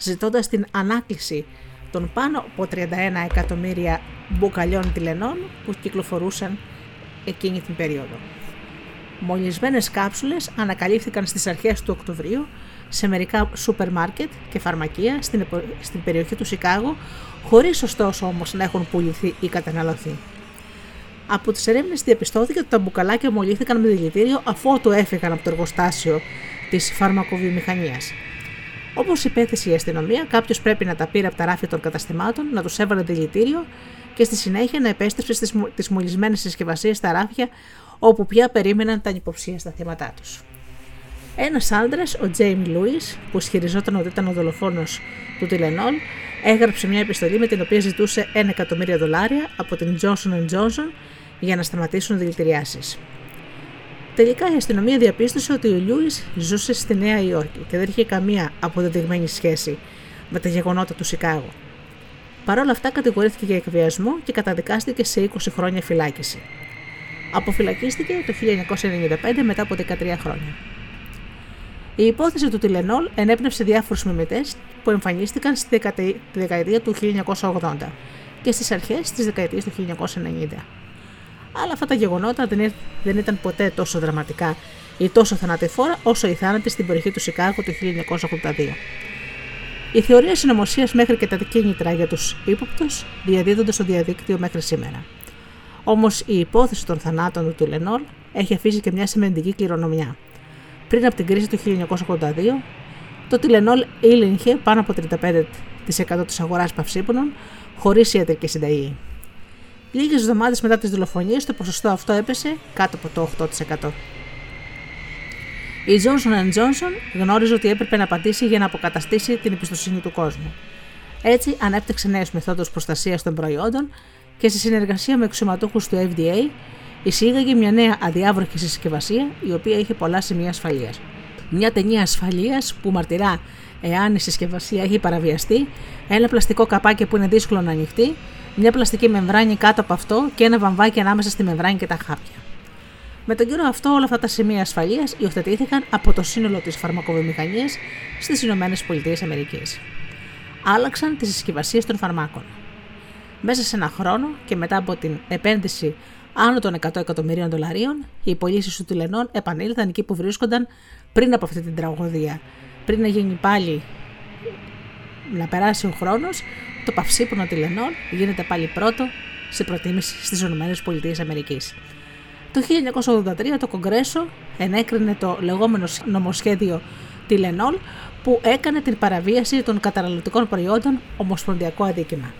ζητώντας την ανάκληση των πάνω από 31 εκατομμύρια μπουκαλιών τιλενών που κυκλοφορούσαν εκείνη την περίοδο. Μολυσμένες κάψουλες ανακαλύφθηκαν στις αρχές του Οκτωβρίου σε μερικά σούπερ μάρκετ και φαρμακεία στην περιοχή του Σικάγο, χωρίς ωστόσο όμως να έχουν πουληθεί ή καταναλωθεί. Από τις ερεύνες διαπιστώθηκε ότι τα μπουκαλάκια μολύθηκαν με δηλητήριο αφότου έφυγαν από το εργοστάσιο της φαρμακοβιομηχανίας. Όπως υπέθεσε η αστυνομία, κάποιος πρέπει να τα πήρε από τα ράφια των καταστημάτων, να τους έβαλε δηλητήριο και στη συνέχεια να επέστρεψε στις μολυσμένες συσκευασίες στα ράφια, όπου πια περίμεναν τα ανυποψία στα θύματά τους. Ένας άντρας, ο James Lewis, που ισχυριζόταν ότι ήταν ο δολοφόνος του τιλενόλ, έγραψε μια επιστολή με την οποία ζητούσε $1.000.000 από την Johnson & Johnson για να σταματήσουν δηλητηριάσεις. Τελικά η αστυνομία διαπίστωσε ότι ο Lewis ζούσε στη Νέα Υόρκη και δεν είχε καμία αποδεδειγμένη σχέση με τα γεγονότα του Σικάγο. Παρ' όλα αυτά κατηγορήθηκε για εκβιασμό και καταδικάστηκε σε 20 χρόνια φυλάκιση. Αποφυλακίστηκε το 1995 μετά από 13 χρόνια. Η υπόθεση του τιλενόλ ενέπνευσε διάφορους μιμητές που εμφανίστηκαν στη δεκαετία του 1980 και στις αρχές της δεκαετίας του 1990. Αλλά αυτά τα γεγονότα δεν ήταν ποτέ τόσο δραματικά ή τόσο θανατηφόρα όσο οι θάνατοι στην περιοχή του Σικάγου του 1982. Οι θεωρίες συνωμοσίας μέχρι και τα κίνητρα για τους ύποπτους διαδίδονται στο διαδίκτυο μέχρι σήμερα. Όμως η υπόθεση των θανάτων του τιλενόλ έχει αφήσει και μια σημαντική κληρονομιά. Πριν από την κρίση του 1982, το τιλενόλ ήλεγχε πάνω από 35% της αγοράς παυσίπονων χωρίς ιατρική συνταγή. Λίγες εβδομάδες μετά τις δολοφονίες, το ποσοστό αυτό έπεσε κάτω από το 8%. Η Johnson & Johnson γνώριζε ότι έπρεπε να απαντήσει για να αποκαταστήσει την εμπιστοσύνη του κόσμου. Έτσι, ανέπτυξε νέες μεθόδους προστασίας των προϊόντων και σε συνεργασία με αξιωματούχους του FDA, εισήγαγε μια νέα αδιάβροχη συσκευασία η οποία είχε πολλά σημεία ασφαλείας. μια ταινία ασφαλείας που μαρτυρά εάν η συσκευασία έχει παραβιαστεί, ένα πλαστικό καπάκι που είναι δύσκολο να ανοιχτεί, μια πλαστική μεμβράνη κάτω από αυτό και ένα βαμβάκι ανάμεσα στη μεμβράνη και τα χάπια. Με τον καιρό αυτό, όλα αυτά τα σημεία ασφαλείας υιοθετήθηκαν από το σύνολο της φαρμακοβιομηχανίας στις ΗΠΑ. Άλλαξαν τις συσκευασίες των φαρμάκων. Μέσα σε ένα χρόνο και μετά από την επένδυση άνω των $100 εκατομμυρίων, οι πωλήσεις του Τιλενόλ επανήλθαν εκεί που βρίσκονταν πριν από αυτή την τραγωδία. Πριν να γίνει πάλι, να περάσει ο χρόνος, το παυσίπονο Τιλενόλ γίνεται πάλι πρώτο σε προτίμηση στις ΗΠΑ. Το 1983 το Κογκρέσο ενέκρινε το λεγόμενο νομοσχέδιο Τιλενόλ που έκανε την παραβίαση των καταναλωτικών προϊόντων ομοσπονδιακό αδίκημα.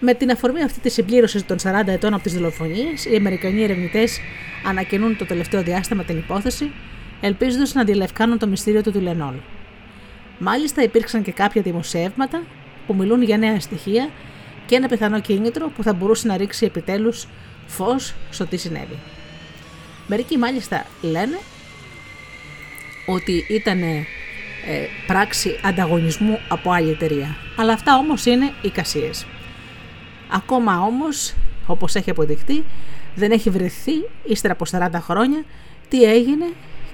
Με την αφορμή αυτή τη συμπλήρωση των 40 ετών από τις δολοφονίες, οι Αμερικανοί ερευνητές ανακοινούν το τελευταίο διάστημα την υπόθεση, ελπίζοντας να διαλευκάνουν το μυστήριο του Τιλενόλ. Μάλιστα, υπήρξαν και κάποια δημοσιεύματα που μιλούν για νέα στοιχεία και ένα πιθανό κίνητρο που θα μπορούσε να ρίξει επιτέλους φως στο τι συνέβη. Μερικοί μάλιστα λένε ότι ήταν πράξη ανταγωνισμού από άλλη εταιρεία, αλλά αυτά όμως είναι εικασίες. Ακόμα όμως, όπως έχει αποδειχτεί, δεν έχει βρεθεί ύστερα από 40 χρόνια τι έγινε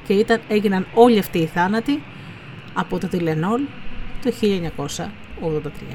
και έγιναν όλοι αυτοί οι θάνατοι από το Τιλενόλ το 1983.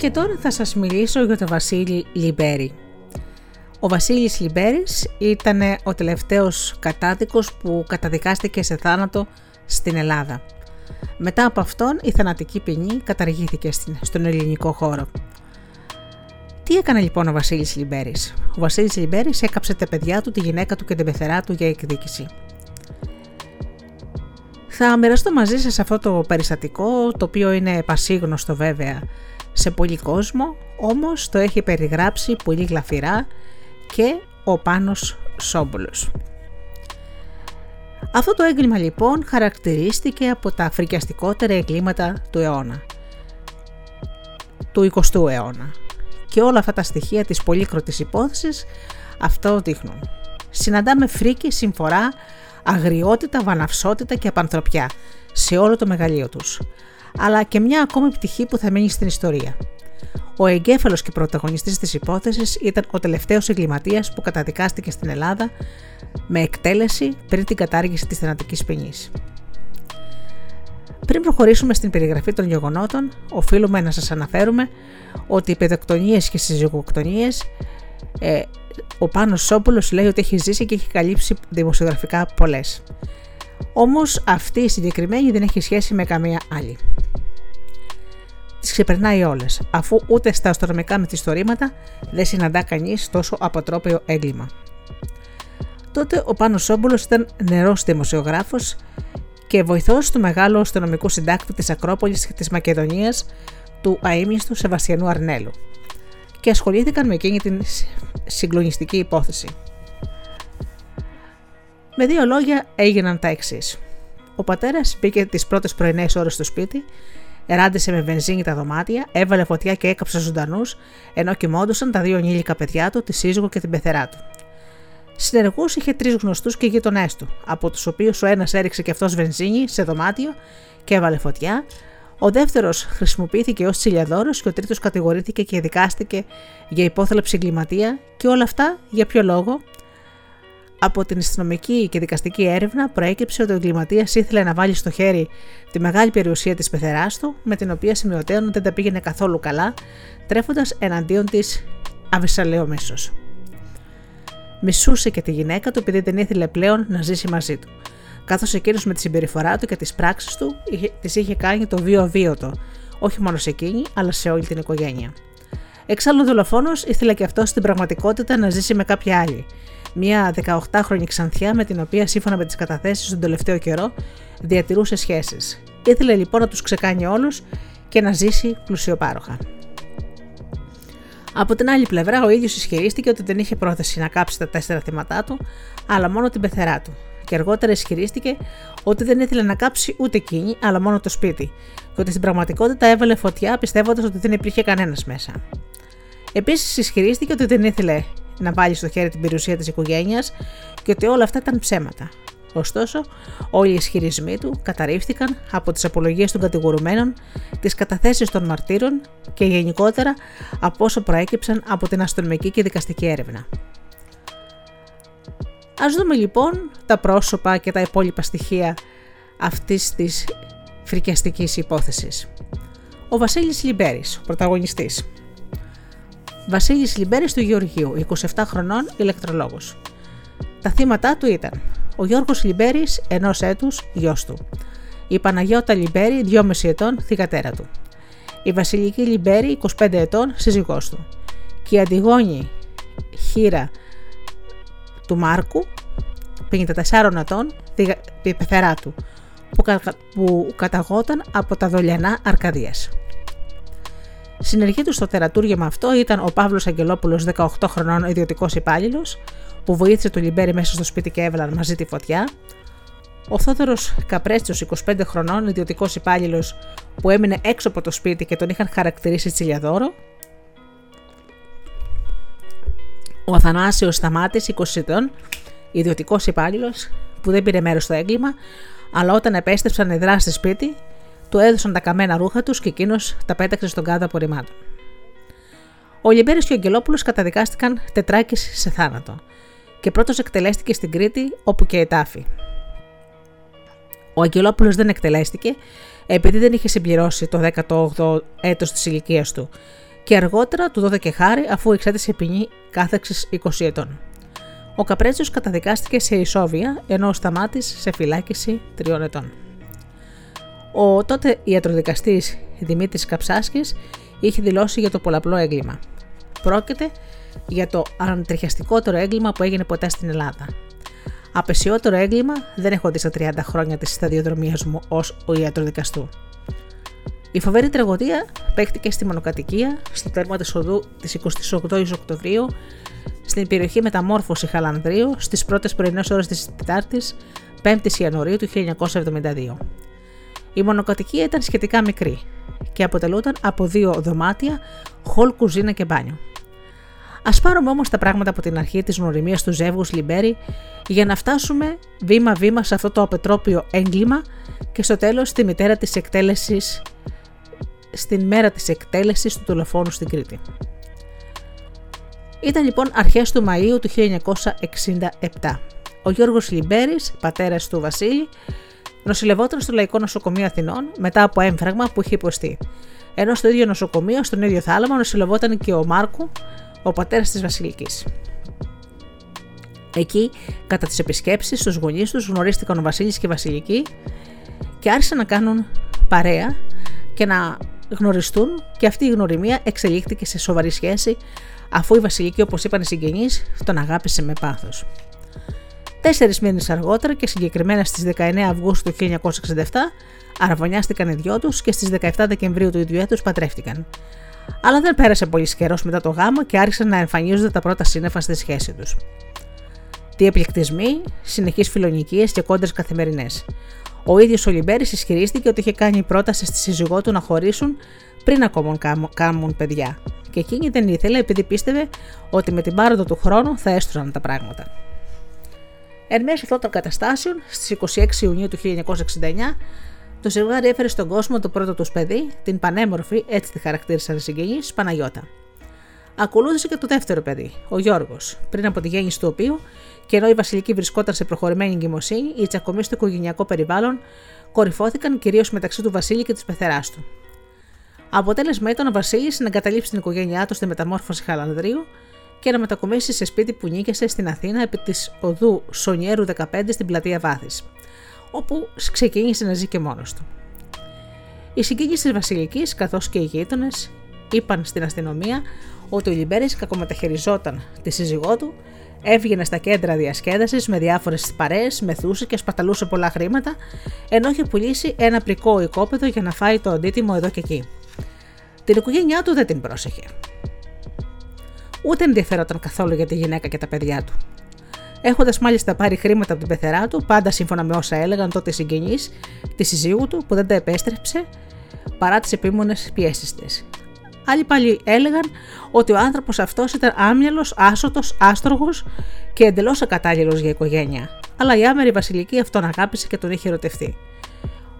Και τώρα θα σας μιλήσω για τον Βασίλη Λυμπέρη. Ο Βασίλης Λυμπέρης ήταν ο τελευταίος κατάδικος που καταδικάστηκε σε θάνατο στην Ελλάδα. Μετά από αυτόν η θανατική ποινή καταργήθηκε στον ελληνικό χώρο. Τι έκανε λοιπόν ο Βασίλης Λυμπέρης? Ο Βασίλης Λυμπέρης έκαψε τα παιδιά του, τη γυναίκα του και την πεθερά του για εκδίκηση. Θα μοιραστώ μαζί σας αυτό το περιστατικό, το οποίο είναι πασίγνωστο βέβαια σε πολύ κόσμο, όμως το έχει περιγράψει πολύ γλαφυρά και ο Πάνος Σόμπολος. Αυτό το έγκλημα λοιπόν χαρακτηρίστηκε από τα φρικιαστικότερα εγκλήματα του αιώνα, του 20ου αιώνα, και όλα αυτά τα στοιχεία της πολύκροτης υπόθεσης αυτό δείχνουν. Συναντάμε φρίκη, συμφορά, αγριότητα, βαναυσότητα και απανθρωπιά σε όλο το μεγαλείο τους, αλλά και μια ακόμη πτυχή που θα μείνει στην ιστορία. Ο εγκέφαλος και πρωταγωνιστής της υπόθεσης ήταν ο τελευταίος εγκληματίας που καταδικάστηκε στην Ελλάδα με εκτέλεση πριν την κατάργηση της θανατικής ποινής. Πριν προχωρήσουμε στην περιγραφή των γεγονότων, οφείλουμε να σας αναφέρουμε ότι οι παιδοκτονίες και συζυγοκτονίες, ο Πάνος Σόμπολος λέει ότι έχει ζήσει και έχει καλύψει δημοσιογραφικά πολλές. Όμως αυτή η συγκεκριμένη δεν έχει σχέση με καμία άλλη. Τις ξεπερνάει όλες, αφού ούτε στα αστρονομικά μυθιστορήματα δεν συναντά κανείς τόσο αποτρόπαιο έγκλημα. Τότε ο Πάνος Σόμπολος ήταν νερός δημοσιογράφος και βοηθός του μεγάλου αστρονομικού συντάκτη της Ακρόπολης και της Μακεδονίας, του αείμνηστου Σεβαστιανού Αρνέλου, και ασχολήθηκαν με εκείνη την συγκλονιστική υπόθεση. Με δύο λόγια έγιναν τα εξής. Ο πατέρας μπήκε τις πρώτες πρωινές ώρες στο σπίτι, ράντισε με βενζίνη τα δωμάτια, έβαλε φωτιά και έκαψε ζωντανούς, ενώ κοιμόντουσαν τα δύο ενήλικα παιδιά του, τη σύζυγο και την πεθερά του. Συνεργούς είχε τρεις γνωστούς και γείτονές του, από τους οποίους ο ένας έριξε και αυτός βενζίνη σε δωμάτιο και έβαλε φωτιά, ο δεύτερος χρησιμοποιήθηκε ως τσιλιαδόρος και ο τρίτος κατηγορήθηκε και δικάστηκε για υπόθαλψη εγκληματία, και όλα αυτά για ποιο λόγο? Από την αστυνομική και δικαστική έρευνα προέκυψε ότι ο εγκληματίας ήθελε να βάλει στο χέρι τη μεγάλη περιουσία της πεθεράς του, με την οποία σημειωτέων δεν τα πήγαινε καθόλου καλά, τρέφοντας εναντίον της αβυσσαλαίο μίσος. Μισούσε και τη γυναίκα του επειδή δεν ήθελε πλέον να ζήσει μαζί του, καθώς εκείνος με τη συμπεριφορά του και τις πράξεις του τις είχε κάνει το βίο αβίωτο, όχι μόνο σε εκείνη αλλά σε όλη την οικογένεια. Εξάλλου, ο δολοφόνος ήθελε και αυτός στην πραγματικότητα να ζήσει με κάποια άλλη, μια 18χρονη ξανθιά με την οποία, σύμφωνα με τις καταθέσεις, τον τελευταίο καιρό διατηρούσε σχέσεις. Ήθελε λοιπόν να τους ξεκάνει όλους και να ζήσει πλουσιοπάροχα. Από την άλλη πλευρά, ο ίδιος ισχυρίστηκε ότι δεν είχε πρόθεση να κάψει τα 4 θύματά του, αλλά μόνο την πεθερά του, και αργότερα ισχυρίστηκε ότι δεν ήθελε να κάψει ούτε εκείνη, αλλά μόνο το σπίτι, και ότι στην πραγματικότητα έβαλε φωτιά πιστεύοντας ότι δεν υπήρχε κανένας μέσα. Επίσης, ισχυρίστηκε ότι δεν ήθελε να βάλει στο χέρι την περιουσία της οικογένειας και ότι όλα αυτά ήταν ψέματα. Ωστόσο, όλοι οι ισχυρισμοί του καταρρίφθηκαν από τις απολογίες των κατηγορουμένων, τις καταθέσεις των μαρτύρων και γενικότερα από όσο προέκυψαν από την αστυνομική και δικαστική έρευνα. Ας δούμε λοιπόν τα πρόσωπα και τα υπόλοιπα στοιχεία αυτής της φρικιαστικής υπόθεσης. Ο Βασίλης Λυμπέρης, ο πρωταγωνιστής. Βασίλης Λυμπέρης του Γεωργίου, 27 χρονών, ηλεκτρολόγος. Τα θύματα του ήταν ο Γιώργος Λυμπέρης, 1 έτους, γιος του. Η Παναγιώτα Λυμπέρη, 2,5 ετών, θυγατέρα του. Η Βασιλική Λυμπέρη, 25 ετών, σύζυγός του. Και η Αντιγόνη Χήρα του Μάρκου, 54 ετών, τη πεθερά του, που καταγόταν από τα Δολιανά Αρκαδίας. Συνεργή του στο τερατούργημα αυτό ήταν ο Παύλος Αγγελόπουλος, 18 χρονών, ιδιωτικός υπάλληλος, που βοήθησε τον Λυμπέρη μέσα στο σπίτι και έβαλαν μαζί τη φωτιά. Ο Θότερο Καπρέτσιο, 25 χρονών, ιδιωτικός υπάλληλος, που έμεινε έξω από το σπίτι και τον είχαν χαρακτηρίσει τσιλιαδόρο. Ο Αθανάσιος Σταμάτης, 20 ετών, ιδιωτικός υπάλληλος, που δεν πήρε μέρος στο έγκλημα, αλλά όταν επέστρεψαν οι δράστες σπίτι, του έδωσαν τα καμένα ρούχα τους και εκείνος τα πέταξε στον κάδο απορριμμάτων. Ο Λυμπέρης και ο Αγγελόπουλος καταδικάστηκαν τετράκης σε θάνατο και πρώτος εκτελέστηκε στην Κρήτη, όπου και ετάφη. Ο Αγγελόπουλος δεν εκτελέστηκε επειδή δεν είχε συμπληρώσει το 18ο έτος της ηλικίας του και αργότερα του δόθηκε χάρη αφού εξέτασε ποινή κάθεξης 20 ετών. Ο Καπρέτσιος καταδικάστηκε σε ισόβια, ενώ ο Σταμάτης σε φυλάκιση 3 ετών. Ο τότε ιατροδικαστής Δημήτρης Καψάσκης είχε δηλώσει για το πολλαπλό έγκλημα. Πρόκειται για το αντριχιαστικότερο έγκλημα που έγινε ποτέ στην Ελλάδα. Απεσιότερο έγκλημα δεν έχω δει στα 30 χρόνια της σταδιοδρομίας μου ως ο ιατροδικαστού. Η φοβερή τραγωδία παίχτηκε στη μονοκατοικία, στο τέρμα της οδού της 28 Οκτωβρίου, στην περιοχή Μεταμόρφωση Χαλανδρίου, στις πρώτες πρωινές ώρες της Τετάρτης, 5η Ιανουαρίου του 1972. Η μονοκατοικία ήταν σχετικά μικρή και αποτελούνταν από 2 δωμάτια, χολ, κουζίνα και μπάνιο. Ας πάρουμε όμως τα πράγματα από την αρχή της γνωριμίας του ζεύγους Λυμπέρη για να φτάσουμε βήμα-βήμα σε αυτό το απετρόπιο έγκλημα και στο τέλος στην μέρα της εκτέλεσης του δολοφόνου στην Κρήτη. Ήταν λοιπόν αρχές του Μαΐου του 1967. Ο Γιώργος Λυμπέρης, πατέρας του Βασίλη, νοσηλευόταν στο Λαϊκό Νοσοκομείο Αθηνών μετά από έμφραγμα που είχε υποστεί. Ενώ στο ίδιο νοσοκομείο, στον ίδιο θάλαμο, νοσηλευόταν και ο Μάρκου, ο πατέρας της Βασιλικής. Εκεί, κατά τις επισκέψεις στους γονείς τους, γνωρίστηκαν ο Βασίλης και η Βασιλική και άρχισαν να κάνουν παρέα και να γνωριστούν, και αυτή η γνωριμία εξελίχθηκε σε σοβαρή σχέση, αφού η Βασιλική, όπως είπαν οι συγγενείς, τον αγάπησε με πάθος. 4 μήνες αργότερα και συγκεκριμένα στις 19 Αυγούστου του 1967 αραβωνιάστηκαν οι δυο τους και στις 17 Δεκεμβρίου του ίδιου έτους παντρεύτηκαν. Αλλά δεν πέρασε πολύ καιρός μετά το γάμο και άρχισαν να εμφανίζονται τα πρώτα σύννεφα στη σχέση τους. Διεπληκτισμοί, συνεχείς φιλονικίες και κόντρες καθημερινές. Ο ίδιος ο Λυμπέρης ισχυρίστηκε ότι είχε κάνει πρόταση στη σύζυγό του να χωρίσουν πριν ακόμα κάνουν παιδιά, και εκείνη δεν ήθελε επειδή πίστευε ότι με την πάροδο του χρόνου θα έστρωναν τα πράγματα. Εν μέσω αυτών των καταστάσεων, στις 26 Ιουνίου του 1969, το ζευγάρι έφερε στον κόσμο το πρώτο τους παιδί, την πανέμορφη, έτσι τη χαρακτήρισαν οι συγγενείς, Παναγιώτα. Ακολούθησε και το δεύτερο παιδί, ο Γιώργος, πριν από τη γέννηση του οποίου, και ενώ η Βασιλική βρισκόταν σε προχωρημένη εγκυμοσύνη, οι τσακωμοί στο οικογενειακό περιβάλλον κορυφώθηκαν κυρίως μεταξύ του Βασίλη και της πεθεράς του. Αποτέλεσμα ήταν ο Βασίλης να εγκαταλείψει την οικογένειά του στη Μεταμόρφωση Χαλανδρίου και να μετακομίσει σε σπίτι που νίκησε στην Αθήνα επί της οδού Σονιέρου 15 στην πλατεία Βάθης, όπου ξεκίνησε να ζει και μόνος του. Οι συγγενείς της Βασιλικής, καθώς και οι γείτονες, είπαν στην αστυνομία ότι ο Λυμπέρης κακομεταχειριζόταν τη σύζυγό του, έβγαινε στα κέντρα διασκέδασης με διάφορες παρέες, μεθούσε και σπαταλούσε πολλά χρήματα, ενώ είχε πουλήσει ένα πλικό οικόπεδο για να φάει το αντίτιμο εδώ και εκεί. Την οικογένειά του δεν την πρόσεχε. Ούτε ενδιαφέρονταν καθόλου για τη γυναίκα και τα παιδιά του. Έχοντας μάλιστα πάρει χρήματα από την πεθερά του, πάντα σύμφωνα με όσα έλεγαν τότε οι συγγενείς της συζύγου του, που δεν τα επέστρεψε παρά τις επίμονες πιέσεις της. Άλλοι πάλι έλεγαν ότι ο άνθρωπος αυτός ήταν άμυαλος, άσωτος, άστρογος και εντελώς ακατάλληλος για οικογένεια. Αλλά η άμερη Βασιλική αυτόν αγάπησε και τον είχε ερωτευτεί.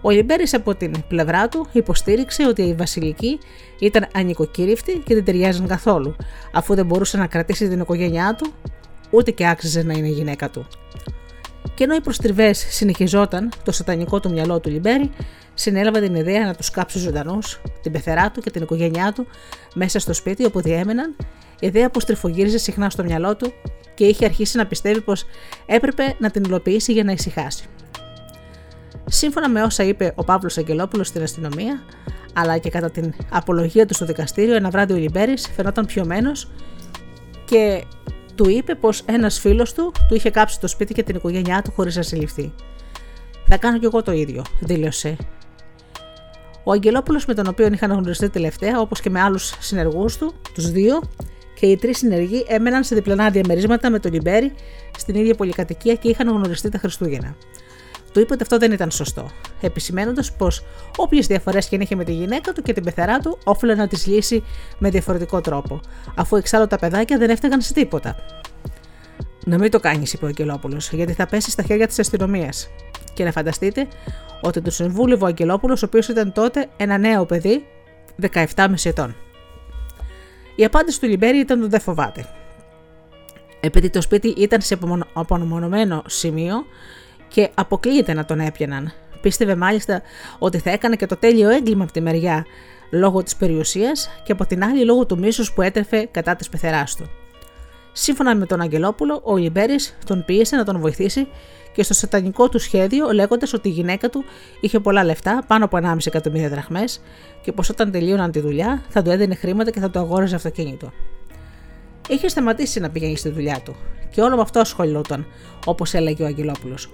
Ο Λυμπέρης από την πλευρά του υποστήριξε ότι η Βασιλική ήταν ανοικοκήρυφτη και δεν ταιριάζαν καθόλου, αφού δεν μπορούσε να κρατήσει την οικογένειά του, ούτε και άξιζε να είναι η γυναίκα του. Και ενώ οι προστριβές συνεχιζόταν, το σατανικό του μυαλό του Λυμπέρη συνέλαβε την ιδέα να τους κάψει ζωντανούς, την πεθερά του και την οικογένειά του, μέσα στο σπίτι όπου διέμεναν, ιδέα που στριφογύριζε συχνά στο μυαλό του και είχε αρχίσει να πιστεύει πως έπρεπε να την υλοποιήσει για να ησυχάσει. Σύμφωνα με όσα είπε ο Παύλος Αγγελόπουλος στην αστυνομία, αλλά και κατά την απολογία του στο δικαστήριο, ένα βράδυ ο Λυμπέρης φαινόταν πιωμένος και του είπε πως ένας φίλος του του είχε κάψει το σπίτι και την οικογένειά του χωρίς να συλληφθεί. «Θα κάνω κι εγώ το ίδιο», δήλωσε. Ο Αγγελόπουλος, με τον οποίο είχαν γνωριστεί τελευταία, όπως και με άλλους συνεργούς του, τους δύο, και οι τρεις συνεργοί έμεναν σε διπλανά διαμερίσματα με τον Λυμπέρη στην ίδια πολυκατοικία και είχαν γνωριστεί τα Χριστούγεννα. Του είπε ότι αυτό δεν ήταν σωστό, επισημαίνοντας πως όποιες διαφορές και αν είχε με τη γυναίκα του και την πεθερά του, όφελε να τις λύσει με διαφορετικό τρόπο, αφού εξάλλου τα παιδάκια δεν έφταγαν σε τίποτα. «Να μην το κάνεις», είπε ο Αγγελόπουλος, «γιατί θα πέσει στα χέρια της αστυνομίας». Και να φανταστείτε ότι του συμβούλευε ο Αγγελόπουλος, ο οποίος ήταν τότε ένα νέο παιδί, 17,5 ετών. Η απάντηση του Λυμπέρη ήταν ότι δεν φοβάται. Επειδή το σπίτι ήταν σε απομονωμένο σημείο και αποκλείεται να τον έπιαναν. Πίστευε μάλιστα ότι θα έκανε και το τέλειο έγκλημα από τη μεριά λόγω της περιουσίας και από την άλλη λόγω του μίσους που έτρεφε κατά της πεθεράς του. Σύμφωνα με τον Αγγελόπουλο, ο Λυμπέρης τον πίεσε να τον βοηθήσει και στο σατανικό του σχέδιο, λέγοντας ότι η γυναίκα του είχε πολλά λεφτά, πάνω από 1,5 εκατομμύρια δραχμές, και πως όταν τελείωναν τη δουλειά θα του έδινε χρήματα και θα του αγόραζε αυτοκίνητο. Είχε σταματήσει να πηγαίνει στη δουλειά του και όλο με αυτό ασχολιόταν, όπως έλεγε ο Αγγελόπουλος.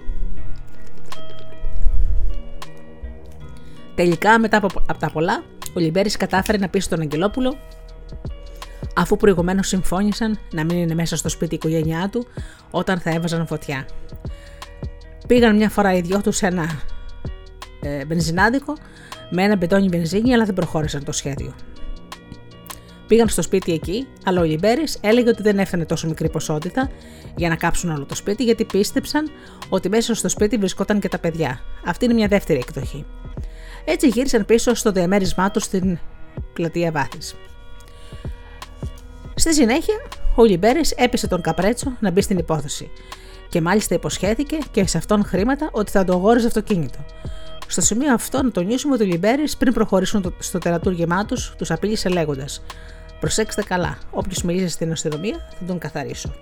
Τελικά, μετά από τα πολλά, ο Λυμπέρης κατάφερε να πείσει τον Αγγελόπουλο, αφού προηγουμένως συμφώνησαν να μην είναι μέσα στο σπίτι η οικογένειά του όταν θα έβαζαν φωτιά. Πήγαν μια φορά οι δυο τους σε ένα μπενζινάδικο με ένα μπετόνι μπενζίνη, αλλά δεν προχώρησαν το σχέδιο. Πήγαν στο σπίτι εκεί, αλλά ο Λυμπέρης έλεγε ότι δεν έφτανε τόσο μικρή ποσότητα για να κάψουν όλο το σπίτι, γιατί πίστεψαν ότι μέσα στο σπίτι βρισκόταν και τα παιδιά. Αυτή είναι μια δεύτερη εκδοχή. Έτσι γύρισαν πίσω στο διαμέρισμά τους στην πλατεία Βάθης. Στη συνέχεια, ο Λυμπέρης έπεισε τον Καπρέτσο να μπει στην υπόθεση και μάλιστα υποσχέθηκε και σε αυτόν χρήματα ότι θα του αγόριζε αυτοκίνητο. Στο σημείο αυτό, να τονίσουμε ότι ο Λυμπέρης, πριν προχωρήσουν στο τερατούργημά τους, τους απείλησε λέγοντας: «Προσέξτε καλά, όποιος μιλήσει στην αστυνομία θα τον καθαρίσω».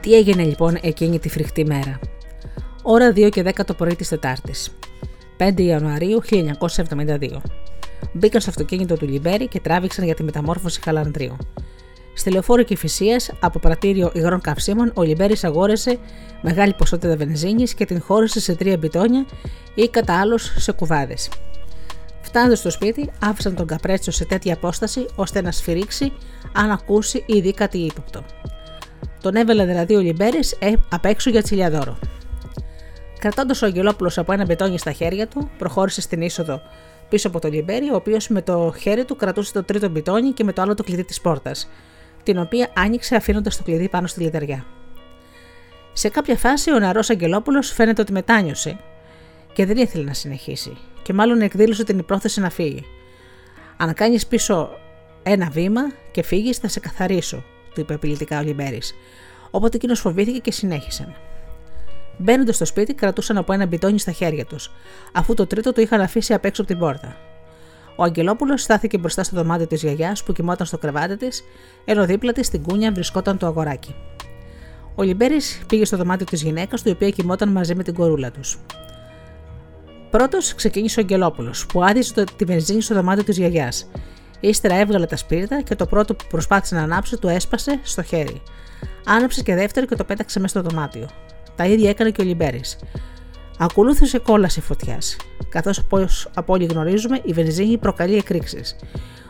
Τι έγινε λοιπόν εκείνη τη φρικτή μέρα? Ώρα 2 και 10 το πρωί της Τετάρτης, 5 Ιανουαρίου 1972. Μπήκαν στο αυτοκίνητο του Λυμπέρη και τράβηξαν για τη μεταμόρφωση Χαλανδρίου. Στη λεωφόρο Κηφισίας, από πρατήριο υγρών καυσίμων, ο Λυμπέρης αγόρασε μεγάλη ποσότητα βενζίνης και την χώρισε σε 3 μπιτόνια ή κατά άλλως σε κουβάδες. Φτάνοντας στο σπίτι, άφησαν τον Καπρέτσιο σε τέτοια απόσταση ώστε να σφυρίξει αν ακούσει ή δει κάτι ύποπτο. Τον έβαλε δηλαδή ο Λυμπέρης απ' έξω για τσιλιαδόρο. Κρατώντας ο Αγγελόπουλος από ένα μπετόνι στα χέρια του, προχώρησε στην είσοδο πίσω από τον Λυμπέρη, ο οποίος με το χέρι του κρατούσε το τρίτο μπετόνι και με το άλλο το κλειδί της πόρτας, την οποία άνοιξε αφήνοντας το κλειδί πάνω στη λιταριά. Σε κάποια φάση, ο νεαρός Αγγελόπουλος φαίνεται ότι μετάνιωσε και δεν ήθελε να συνεχίσει, και μάλλον εκδήλωσε την πρόθεση να φύγει. «Αν κάνεις πίσω ένα βήμα και φύγεις, θα σε καθαρίσω», του είπε απειλητικά ο Λυμπέρης. Οπότε εκείνος φοβήθηκε και συνέχισαν. Μπαίνοντας στο σπίτι, κρατούσαν από ένα μπιτόνι στα χέρια τους, αφού το τρίτο το είχαν αφήσει απ' έξω από την πόρτα. Ο Αγγελόπουλος στάθηκε μπροστά στο δωμάτιο της γιαγιάς που κοιμόταν στο κρεβάτι της, ενώ δίπλα της στην κούνια βρισκόταν το αγοράκι. Ο Λυμπέρης πήγε στο δωμάτιο της γυναίκας, η οποία κοιμόταν μαζί με την κορούλα τους. Πρώτος ξεκίνησε ο Αγγελόπουλος, που άδεισε τη βενζίνη στο δωμάτιο της γιαγιάς. Ύστερα έβγαλε τα σπίρτα και το πρώτο που προσπάθησε να ανάψει του έσπασε στο χέρι. Άναψε και δεύτερο και το πέταξε μέσα στο δωμάτιο. Τα ίδια έκανε και ο Λυμπέρης. Ακολούθησε κόλαση φωτιάς. Καθώς, όπως από όλοι γνωρίζουμε, η βενζίνη προκαλεί εκρήξεις.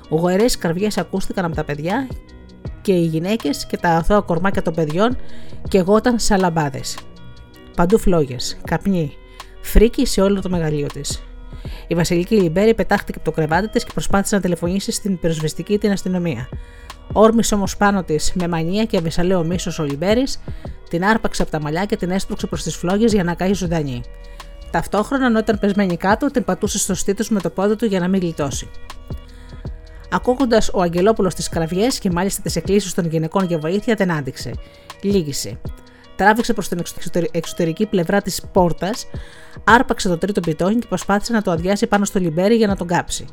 Γοερές καρδιές ακούστηκαν από τα παιδιά και οι γυναίκες και τα αθώα κορμάκια των παιδιών και γόταν σαν λαμπάδες. Παντού φλόγες, καπνί, φρίκι σε όλο το μεγαλείο της. Η Βασιλική Λυμπέρη πετάχτηκε από το κρεβάτι της και προσπάθησε να τηλεφωνήσει στην πυροσβεστική την αστυνομία. Όρμησε όμως πάνω της με μανία και αβεσαλαίο μίσος ο Λυμπέρης, την άρπαξε από τα μαλλιά και την έστρωξε προς τις φλόγες για να καεί ζωντανή. Ταυτόχρονα, ενώ ήταν πεσμένη κάτω, την πατούσε στο στήθος με το πόδι του για να μην γλιτώσει. Ακούγοντας ο Αγγελόπουλος τις κραυγές και μάλιστα τις εκκλήσεις των γυναικών για βοήθεια, δεν άντυξε. Λύγησε. Τράβηξε προς την εξωτερική πλευρά της πόρτας, άρπαξε το τρίτο μπιτόνι και προσπάθησε να το αδειάσει πάνω στο Λυμπέρη για να τον κάψει.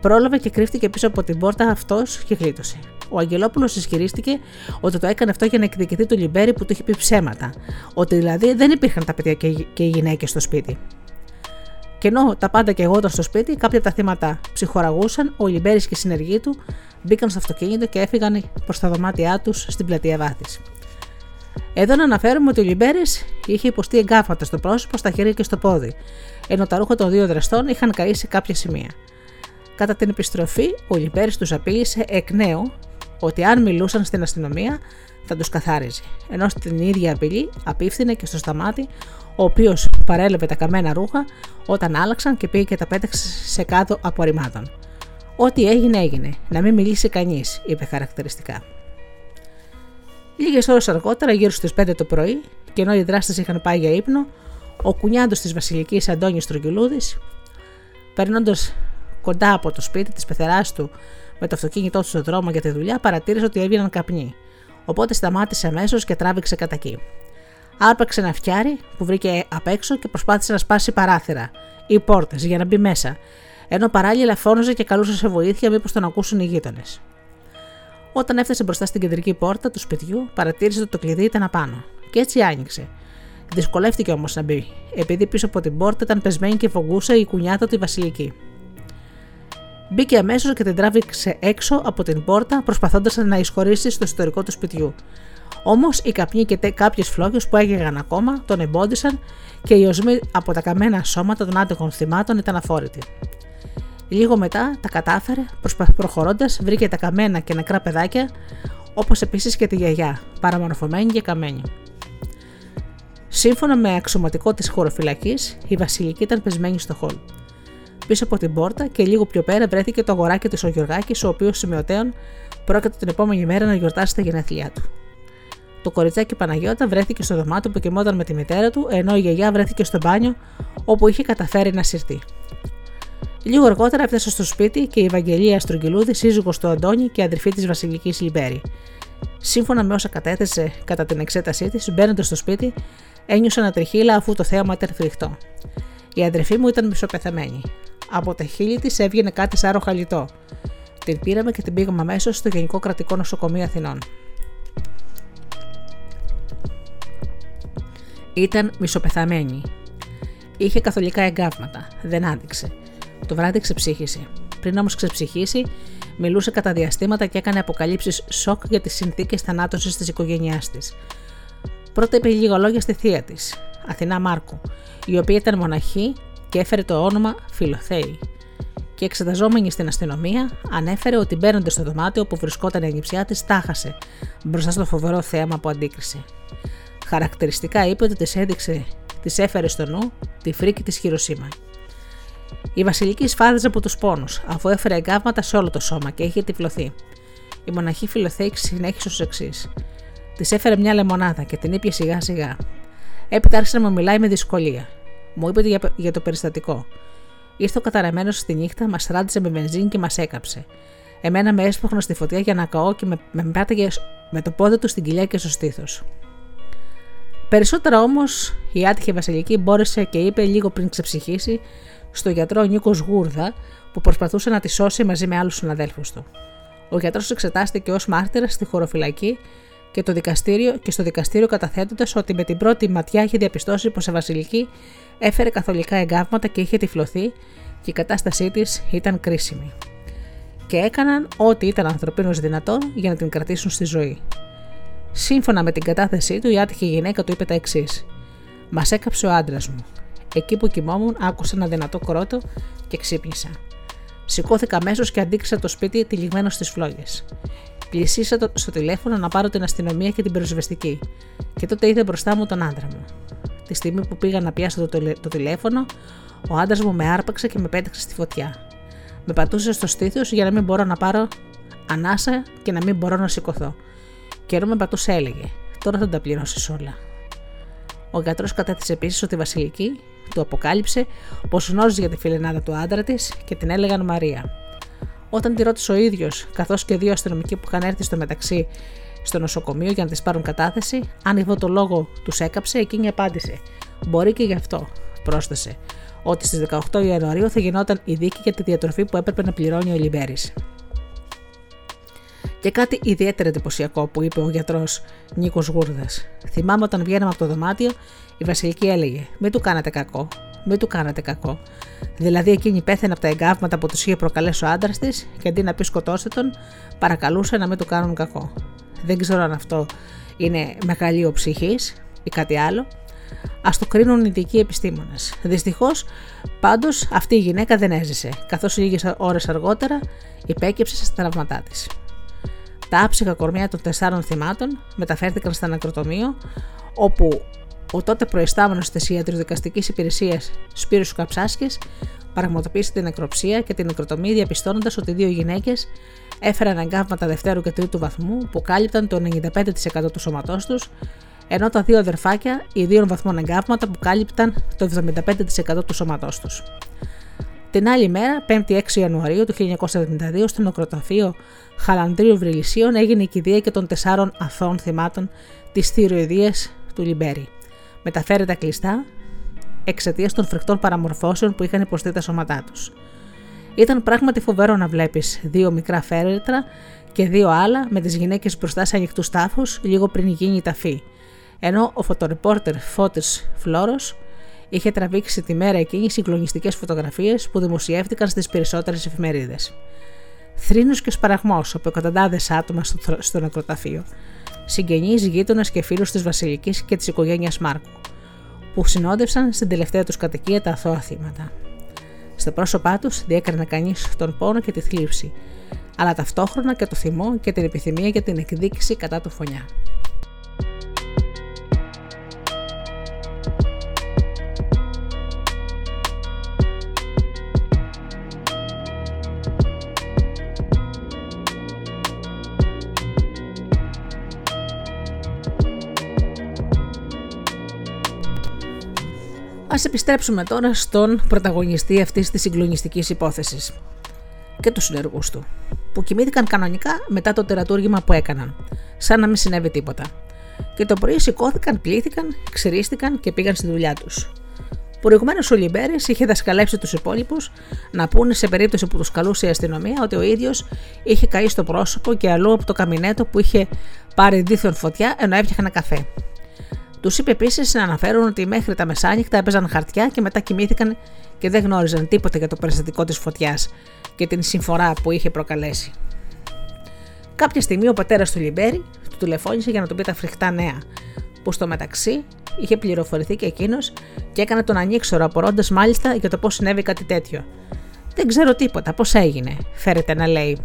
Πρόλαβε και κρύφτηκε πίσω από την πόρτα αυτός και γλίτωσε. Ο Αγγελόπουλος ισχυρίστηκε ότι το έκανε αυτό για να εκδικηθεί το Λυμπέρη που του είχε πει ψέματα, ότι δηλαδή δεν υπήρχαν τα παιδιά και οι γυναίκες στο σπίτι. Και ενώ τα πάντα καιγόταν στο σπίτι, κάποια από τα θύματα ψυχοραγούσαν, ο Λυμπέρης και οι συνεργοί του μπήκαν στο αυτοκίνητο και έφυγαν προς τα δωμάτια τους στην πλατεία Βάθης. Εδώ να αναφέρουμε ότι ο Λυμπέρης είχε υποστεί εγκάφματα στο πρόσωπο, στα χέρια και στο πόδι, ενώ τα ρούχα των δύο δραστών είχαν καεί σε κάποια σημεία. Κατά την επιστροφή, ο Λυμπέρης τους απείλησε εκ νέου ότι αν μιλούσαν στην αστυνομία θα τους καθάριζε, ενώ στην ίδια απειλή απίφθινε και στο Σταμάτη, ο οποίος παρέλαβε τα καμένα ρούχα όταν άλλαξαν και πήγε και τα πέταξε σε κάτω απορριμμάτων. «Ό,τι έγινε, έγινε. Να μην μιλήσει κανείς», είπε χαρακτηριστικά. Λίγες ώρες αργότερα, γύρω στις 5 το πρωί, και ενώ οι δράστες είχαν πάει για ύπνο, ο κουνιάντος της βασιλικής Αντώνης Τρογγυλούδης, περνώντας κοντά από το σπίτι της πεθεράς του με το αυτοκίνητό του στον δρόμο για τη δουλειά, παρατήρησε ότι έβγαιναν καπνοί, οπότε σταμάτησε αμέσως και τράβηξε κατά εκεί. Άρπαξε ένα φτιάρι που βρήκε απ' έξω και προσπάθησε να σπάσει παράθυρα ή πόρτες για να μπει μέσα, ενώ παράλληλα φώναζε και καλούσε σε βοήθεια μήπως τον ακούσουν οι γείτονες. Όταν έφτασε μπροστά στην κεντρική πόρτα του σπιτιού, παρατήρησε ότι το κλειδί ήταν απάνω, και έτσι άνοιξε. Δυσκολεύτηκε όμως να μπει, επειδή πίσω από την πόρτα ήταν πεσμένη και φογγούσε η κουνιάτα του η βασιλική. Μπήκε αμέσως και την τράβηξε έξω από την πόρτα, προσπαθώντας να εισχωρήσει στο ιστορικό του σπιτιού. Όμως οι καπνοί και κάποιες φλόγες που έγιγαν ακόμα τον εμπόδισαν και οι οσμοί από τα καμένα σώματα των άτυχων θυμάτων ήταν αφόρητοι. Λίγο μετά τα κατάφερε, προχωρώντας βρήκε τα καμένα και νεκρά παιδάκια, όπως επίσης και τη γιαγιά, παραμορφωμένη και καμένη. Σύμφωνα με αξιωματικό της χωροφυλακής, η βασιλική ήταν πεσμένη στο χολ. Πίσω από την πόρτα και λίγο πιο πέρα βρέθηκε το αγοράκι της ο Γιωργάκης, ο οποίος σημειωτέων πρόκειται την επόμενη μέρα να γιορτάσει τα γενέθλιά του. Το κοριτσάκι Παναγιώτα βρέθηκε στο δωμάτιο που κοιμόταν με τη μητέρα του, ενώ η γιαγιά βρέθηκε στο μπάνιο όπου είχε καταφέρει να συρτεί. Λίγο αργότερα έφτασε στο σπίτι και η Ευαγγελία Στρογγυλούδη, σύζυγος του Αντώνη και αδερφή της βασιλικής Λυμπέρη. Σύμφωνα με όσα κατέθεσε κατά την εξέτασή της, μπαίνοντας στο σπίτι, ένιωσε ένα τριχύλα αφού το θέαμα ήταν φρικτό. Η αδερφή μου ήταν μισοπεθαμένη. Από τα χείλη της έβγαινε κάτι σαν ροχαλιτό. Την πήραμε και την πήγαμε αμέσως στο Γενικό Κρατικό Νοσοκομείο Αθηνών. Ήταν μισοπεθαμένη. Είχε καθολικά εγκάβματα. Δεν άντυξε. Το βράδυ ξεψύχησε. Πριν όμως ξεψυχήσει, μιλούσε κατά διαστήματα και έκανε αποκαλύψεις σοκ για τις συνθήκες θανάτωσης της οικογένειάς της. Πρώτα είπε λίγα λόγια στη θεία της, Αθηνά Μάρκου, η οποία ήταν μοναχή και έφερε το όνομα Φιλοθέη. Και εξεταζόμενη στην αστυνομία, ανέφερε ότι μπαίνοντας στο δωμάτιο που βρισκόταν η ανιψιά της, τάχασε μπροστά στο φοβερό θέαμα που αντίκρισε. Χαρακτηριστικά είπε ότι της έφερε στο νου τη φρίκη της Χιροσίμα. Η βασιλική σφάδιζε από τους πόνους, αφού έφερε εγκάβματα σε όλο το σώμα και είχε τυφλωθεί. Η μοναχή Φιλοθέη συνέχισε ως εξής. Της έφερε μια λεμονάδα και την ήπιε σιγά σιγά. Έπειτα άρχισε να μου μιλάει με δυσκολία. Μου είπε για το περιστατικό. Ήρθε ο καταραμένος στη νύχτα, μας ράντισε με βενζίνη και μας έκαψε. Εμένα με έσπαχνε στη φωτιά για να καώ και με πάταγε με το πόδι του στην κοιλιά και στο στήθος. Περισσότερα όμως η άτυχη βασιλική μπόρεσε και είπε λίγο πριν ξεψυχήσει στο γιατρό Νίκο Γούρδα, που προσπαθούσε να τη σώσει μαζί με άλλους συναδέλφους του. Ο γιατρός εξετάστηκε ως μάρτυρας στη χωροφυλακή και στο δικαστήριο, καταθέτοντας ότι με την πρώτη ματιά είχε διαπιστώσει πως η βασιλική έφερε καθολικά εγκάβματα και είχε τυφλωθεί και η κατάστασή της ήταν κρίσιμη. Και έκαναν ό,τι ήταν ανθρωπίνως δυνατό για να την κρατήσουν στη ζωή. Σύμφωνα με την κατάθεσή του, η άτυχη γυναίκα του είπε τα εξής: «Μας έκαψε ο άντρας μου. Εκεί που κοιμόμουν, άκουσα ένα δυνατό κρότο και ξύπνησα. Σηκώθηκα αμέσως και αντίκρισα το σπίτι τυλιγμένο στις φλόγες. Πλησίασα στο τηλέφωνο να πάρω την αστυνομία και την πυροσβεστική, και τότε είδα μπροστά μου τον άντρα μου. Τη στιγμή που πήγα να πιάσω το τηλέφωνο, ο άντρας μου με άρπαξε και με πέταξε στη φωτιά. Με πατούσε στο στήθος για να μην μπορώ να πάρω ανάσα και να μην μπορώ να σηκωθώ. Και ενώ με πατούσε, έλεγε: Τώρα θα τα πληρώσεις όλα». Ο γιατρός κατέθεσε επίσης ότι η βασιλική του αποκάλυψε πως γνώριζε για τη φιλενάδα του άντρα της και την έλεγαν Μαρία. Όταν τη ρώτησε ο ίδιος, καθώς και δύο αστυνομικοί που είχαν έρθει στο μεταξύ στο νοσοκομείο για να της πάρουν κατάθεση, αν υπό το λόγο τους έκαψε, εκείνη απάντησε: «Μπορεί και γι' αυτό». Πρόσθεσε ότι στις 18 Ιανουαρίου θα γινόταν η δίκη για τη διατροφή που έπρεπε να πληρώνει ο Λυμπέρης. Και κάτι ιδιαίτερα εντυπωσιακό που είπε ο γιατρός Νίκος Γούρδας. Θυμάμαι όταν βγαίναμε από το δωμάτιο, η βασιλική έλεγε: «Μην του κάνατε κακό, μην του κάνατε κακό». Δηλαδή εκείνη πέθανε από τα εγκάβματα που τους είχε προκαλέσει ο άντρας της και αντί να πει σκοτώστε τον, παρακαλούσε να μην του κάνουν κακό. Δεν ξέρω αν αυτό είναι μεγαλείο ψυχής ή κάτι άλλο. Ας το κρίνουν οι ειδικοί επιστήμονες. Δυστυχώς, πάντως, αυτή η γυναίκα δεν έζησε, καθώς λίγες ώρες αργότερα υπέκυψε στα τραύματά της. Τα άψυχα κορμιά των 4 θυμάτων μεταφέρθηκαν στα νεκροτομείο, όπου ο τότε προϊστάμενος της ιατροδικαστικής υπηρεσίας Σπύρος Καψάσκης πραγματοποίησε την νεκροψία και την νεκροτομή, διαπιστώνοντας ότι 2 γυναίκες έφεραν εγκάβματα 2ου και 3ου βαθμού που κάλυπταν το 95% του σώματός τους, ενώ τα δύο αδερφάκια, ιδίων βαθμών εγκάβματα που κάλυπταν το 75% του σώματός τους. Την άλλη μέρα, 5η 6 Ιανουαρίου του 1972, στο νεκροταφείο Χαλανδρίου Βρυλισσίων έγινε η κηδεία και των 4 αθώων θυμάτων της θηροειδίας του Λυμπέρη. Μεταφέρεται κλειστά εξαιτίας των φρικτών παραμορφώσεων που είχαν υποστεί τα σώματά τους. Ήταν πράγματι φοβερό να βλέπεις δύο μικρά φέρετρα και δύο άλλα με τις γυναίκες μπροστά σε ανοιχτούς τάφους λίγο πριν γίνει η ταφή, ενώ ο φωτορεπόρτερ Φώτης Φλώρος είχε τραβήξει τη μέρα εκείνη συγκλονιστικές φωτογραφίες που δημοσιεύτηκαν στις περισσότερες εφημερίδες. Θρήνος και σπαραγμός από εκατοντάδες άτομα στο νεκροταφείο, συγγενείς, γείτονες και φίλους της Βασιλικής και της οικογένειας Μάρκου, που συνόδευσαν στην τελευταία τους κατοικία τα αθώα θύματα. Στα πρόσωπά τους διέκρινε κανείς τον πόνο και τη θλίψη, αλλά ταυτόχρονα και το θυμό και την επιθυμία για την εκδίκηση κατά του φωνιά. Ας επιστρέψουμε τώρα στον πρωταγωνιστή αυτής της συγκλονιστικής υπόθεσης και τους συνεργούς του, που κοιμήθηκαν κανονικά μετά το τερατούργημα που έκαναν, σαν να μην συνέβη τίποτα. Και το πρωί σηκώθηκαν, πλήθηκαν, ξυρίστηκαν και πήγαν στη δουλειά τους. Προηγουμένως ο Λυμπέρης είχε δασκαλέψει τους υπόλοιπους να πούνε σε περίπτωση που τους καλούσε η αστυνομία ότι ο ίδιος είχε καεί στο πρόσωπο και αλλού από το καμινέτο που είχε πάρει δίθεν φωτιά ενώ έπιαχναν καφέ. Τους είπε επίσης να αναφέρουν ότι μέχρι τα μεσάνυχτα έπαιζαν χαρτιά και μετά κοιμήθηκαν και δεν γνώριζαν τίποτα για το περιστατικό της φωτιάς και την συμφορά που είχε προκαλέσει. Κάποια στιγμή ο πατέρας του Λυμπέρη του τηλεφώνησε για να του πει τα φρικτά νέα, που στο μεταξύ είχε πληροφορηθεί και εκείνος και έκανε τον ανοίξωρο, απορώντας μάλιστα για το πώς συνέβη κάτι τέτοιο. «Δεν ξέρω τίποτα, πώς έγινε», φέρεται να λέει.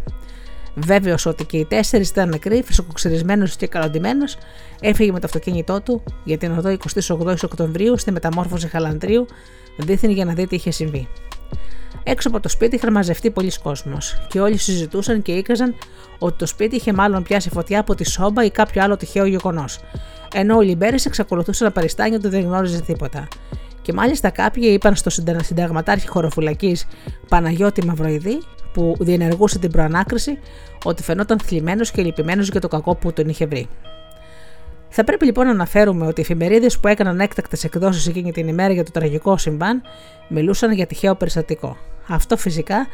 Βέβαιος ότι και οι 4 ήταν νεκροί, φυσικοξυρισμένος και καλοντημένος, έφυγε με το αυτοκίνητό του για την οδό 28 Οκτωβρίου στη μεταμόρφωση Χαλανδρίου, δίθεν για να δει τι είχε συμβεί. Έξω από το σπίτι είχαν μαζευτεί πολλοί κόσμος και όλοι συζητούσαν και είκαζαν ότι το σπίτι είχε μάλλον πιάσει φωτιά από τη σόμπα ή κάποιο άλλο τυχαίο γεγονός, ενώ ο Λυμπέρης εξακολουθούσε να παριστάνει ότι δεν γνώριζε τίποτα. Και μάλιστα κάποιοι είπαν στο συνταγματάρχη χωροφυλακής Παναγιώτη Μαυροειδή, που διενεργούσε την προανάκριση, ότι φαινόταν θλιμμένος και λυπημένος για το κακό που τον είχε βρει. Θα πρέπει λοιπόν να αναφέρουμε ότι οι εφημερίδες που έκαναν έκτακτες εκδόσεις εκείνη την ημέρα για το τραγικό συμβάν μιλούσαν για τυχαίο περιστατικό. Αυτό φυσικά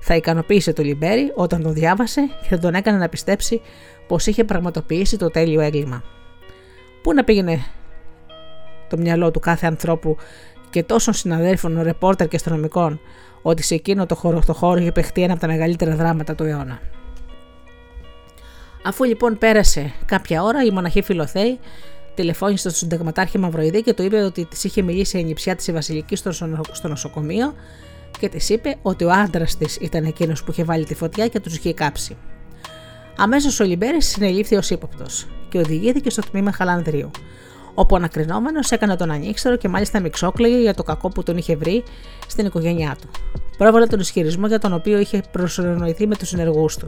θα ικανοποίησε τον Λυμπέρη όταν τον διάβασε και θα τον έκανε να πιστέψει πως είχε πραγματοποιήσει το τέλειο έγκλημα. Πού να πήγαινε το μυαλό του κάθε ανθρώπου και τόσων συναδέλφων, ρεπόρτερ και αστυνομικών, ότι σε εκείνο το χώρο είχε παιχτεί ένα από τα μεγαλύτερα δράματα του αιώνα. Αφού λοιπόν πέρασε κάποια ώρα, η μοναχή Φιλοθέη τηλεφώνησε στον συνταγματάρχη Μαυροειδή και του είπε ότι της είχε μιλήσει η νηψιά της Βασιλικής στο νοσοκομείο και της είπε ότι ο άντρας της ήταν εκείνος που είχε βάλει τη φωτιά και τους είχε κάψει. Αμέσως ο Λυμπέρης συνελήφθη ως ύποπτος και οδηγήθηκε στο τμήμα Χαλανδρίου, όπου ο ανακρινόμενος έκανε τον ανοίξτερο και μάλιστα μιξόκλαιγε για το κακό που τον είχε βρει στην οικογένειά του. Πρόβαλε τον ισχυρισμό για τον οποίο είχε προσονοηθεί με τους συνεργούς του,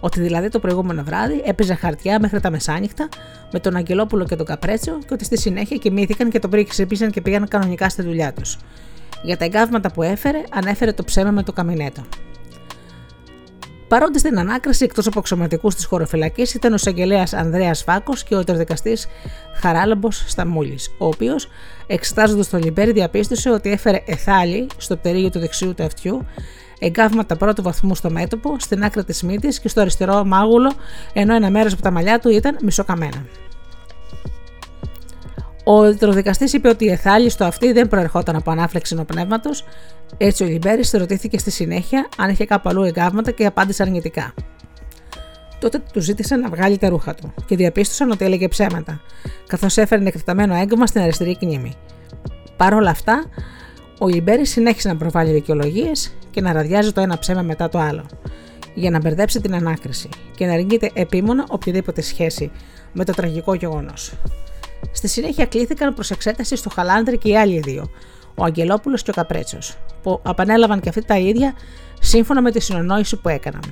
ότι δηλαδή το προηγούμενο βράδυ έπαιζε χαρτιά μέχρι τα μεσάνυχτα με τον Αγγελόπουλο και τον Καπρέτσιο και ότι στη συνέχεια κοιμήθηκαν και τον ξυπνήσαν και πήγαν κανονικά στη δουλειά τους. Για τα εγκάβματα που έφερε, ανέφερε το ψέμα με το καμινέτο. Παρόντες στην ανάκριση, εκτός από αξιωματικούς της χωροφυλακής, ήταν ο εισαγγελέας Ανδρέας Φάκος και ο τερδικαστής Χαράλαμπος Σταμούλης, ο οποίος, εξετάζοντας τον Λυμπέρη, διαπίστωσε ότι έφερε εθάλη στο πτερίγιο του δεξιού του αυτιού, εγκάβματα πρώτου βαθμού στο μέτωπο, στην άκρη της μύτης και στο αριστερό μάγουλο, ενώ ένα μέρος από τα μαλλιά του ήταν μισοκαμμένα. Ο τερδικαστής είπε ότι η εθάλη στο αυτί δεν προερχόταν από ανάφλεξη νοπνεύματος. Έτσι, ο Λυμπέρης ρωτήθηκε στη συνέχεια αν είχε κάπου αλλού εγκάβματα και απάντησε αρνητικά. Τότε του ζήτησαν να βγάλει τα ρούχα του και διαπίστωσαν ότι έλεγε ψέματα, καθώς έφερε εκτεταμένο έγκαμα στην αριστερή κνήμη. Παρ' όλα αυτά, ο Λυμπέρης συνέχισε να προβάλλει δικαιολογίες και να ραδιάζει το ένα ψέμα μετά το άλλο, για να μπερδέψει την ανάκριση και να αρνείται επίμονα οποιαδήποτε σχέση με το τραγικό γεγονός. Στη συνέχεια κλήθηκαν προς εξέταση στο Χαλάνδρι και οι άλλοι δύο, ο Αγγελόπουλος και ο Καπρέτσιος, που επανέλαβαν και αυτοί τα ίδια σύμφωνα με τη συνεννόηση που έκαναν.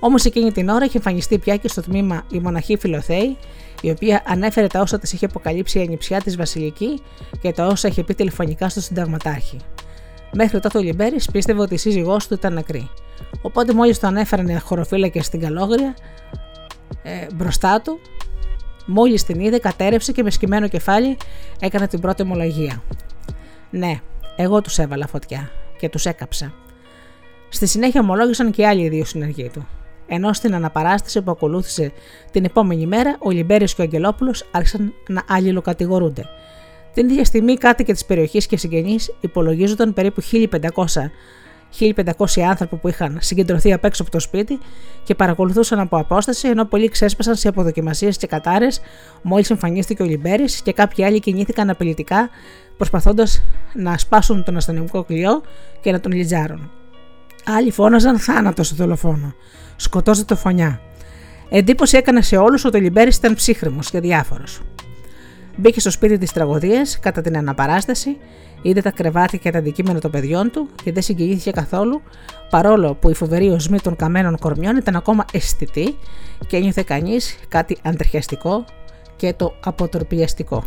Όμως εκείνη την ώρα είχε εμφανιστεί πια και στο τμήμα η μοναχή Φιλοθέη, η οποία ανέφερε τα όσα της είχε αποκαλύψει η ανιψιά της Βασιλική και τα όσα είχε πει τηλεφωνικά στο συνταγματάρχη. Μέχρι τότε ο Λυμπέρης πίστευε ότι η σύζυγός του ήταν νεκρή. Οπότε μόλις τον έφεραν οι χωροφύλακες στην Καλόγρια μπροστά του, μόλις την είδε, κατέρευσε και με σκυμμένο κεφάλι έκανε την πρώτη ομολογία. Ναι, εγώ τους έβαλα φωτιά και τους έκαψα. Στη συνέχεια ομολόγησαν και οι άλλοι δύο συνεργοί του. Ενώ στην αναπαράσταση που ακολούθησε την επόμενη μέρα, ο Λυμπέρης και ο Αγγελόπουλος άρχισαν να αλληλοκατηγορούνται. Την ίδια στιγμή, κάτοικοι της περιοχής και συγγενείς υπολογίζονταν περίπου 1.500 άνθρωποι που είχαν συγκεντρωθεί απ' έξω από το σπίτι και παρακολουθούσαν από απόσταση, ενώ πολλοί ξέσπασαν σε αποδοκιμασίες και κατάρες μόλις εμφανίστηκε ο Λυμπέρης και κάποιοι άλλοι κινήθηκαν απειλητικά προσπαθώντας να σπάσουν τον αστυνομικό κλειό και να τον λιτζάρουν. Άλλοι φώναζαν θάνατο στο δολοφόνο. Σκοτώζε το φωνιά. Εντύπωση έκανε σε όλους ότι ο Λυμπέρης ήταν ψύχρημος και διάφορος. Μπήκε στο σπίτι της τραγωδίας κατά την αναπαράσταση, είδε τα κρεβάτια και τα αντικείμενα των παιδιών του και δεν συγκινήθηκε καθόλου, παρόλο που η φοβερή οσμή των καμένων κορμιών ήταν ακόμα αισθητή και ένιωθε κανείς κάτι αντριχιαστικό και το αποτροπιαστικό.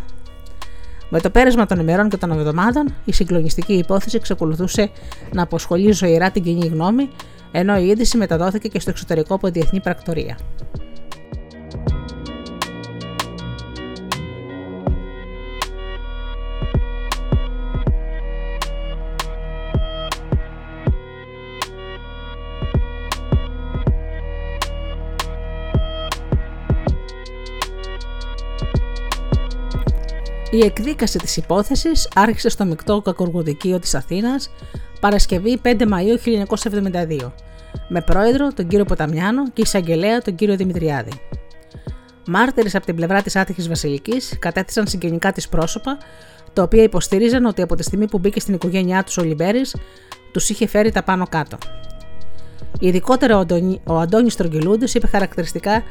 Με το πέρασμα των ημερών και των εβδομάδων, η συγκλονιστική υπόθεση εξακολουθούσε να αποσχολεί ζωηρά την κοινή γνώμη, ενώ η είδηση μεταδόθηκε και στο εξωτερικό από διεθνή πρακτορία. Η εκδίκαση της υπόθεσης άρχισε στο μεικτό κακουργοδικείο της Αθήνας Παρασκευή 5 Μαΐου 1972 με πρόεδρο τον κύριο Ποταμιάνο και εισαγγελέα τον κύριο Δημητριάδη. Μάρτυρες από την πλευρά της άτυχης Βασιλικής κατέθεσαν συγγενικά της πρόσωπα, τα οποία υποστήριζαν ότι από τη στιγμή που μπήκε στην οικογένειά τους ο Λυμπέρης τους είχε φέρει τα πάνω κάτω. Ειδικότερα ο Αντώνης Τρογγυλούντης είπε χαρακτηριστικά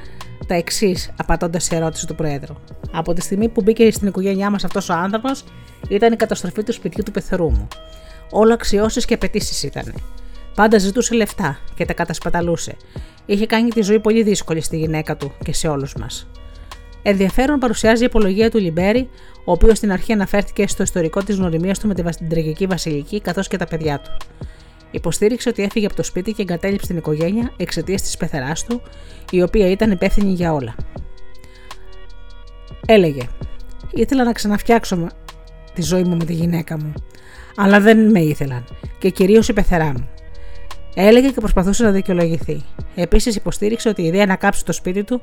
τα εξής, απαντώντας σε ερώτηση του Προέδρου. Από τη στιγμή που μπήκε στην οικογένειά μας αυτός ο άνθρωπος, ήταν η καταστροφή του σπιτιού του πεθερού μου. Όλα αξιώσεις και απαιτήσει ήταν. Πάντα ζητούσε λεφτά και τα κατασπαταλούσε. Είχε κάνει τη ζωή πολύ δύσκολη στη γυναίκα του και σε όλους μας. Ενδιαφέρον παρουσιάζει η απολογία του Λυμπέρη, ο οποίος στην αρχή αναφέρθηκε στο ιστορικό της γνωριμίας του με την τραγική Βασιλική καθώς και τα παιδιά του. Υποστήριξε ότι έφυγε από το σπίτι και εγκατέλειψε την οικογένεια εξαιτίας της πεθεράς του, η οποία ήταν υπεύθυνη για όλα. Έλεγε: «Ήθελα να ξαναφτιάξω τη ζωή μου με τη γυναίκα μου, αλλά δεν με ήθελαν και κυρίως η πεθερά μου». Έλεγε και προσπαθούσε να δικαιολογηθεί. Επίσης υποστήριξε ότι η ιδέα να κάψει το σπίτι του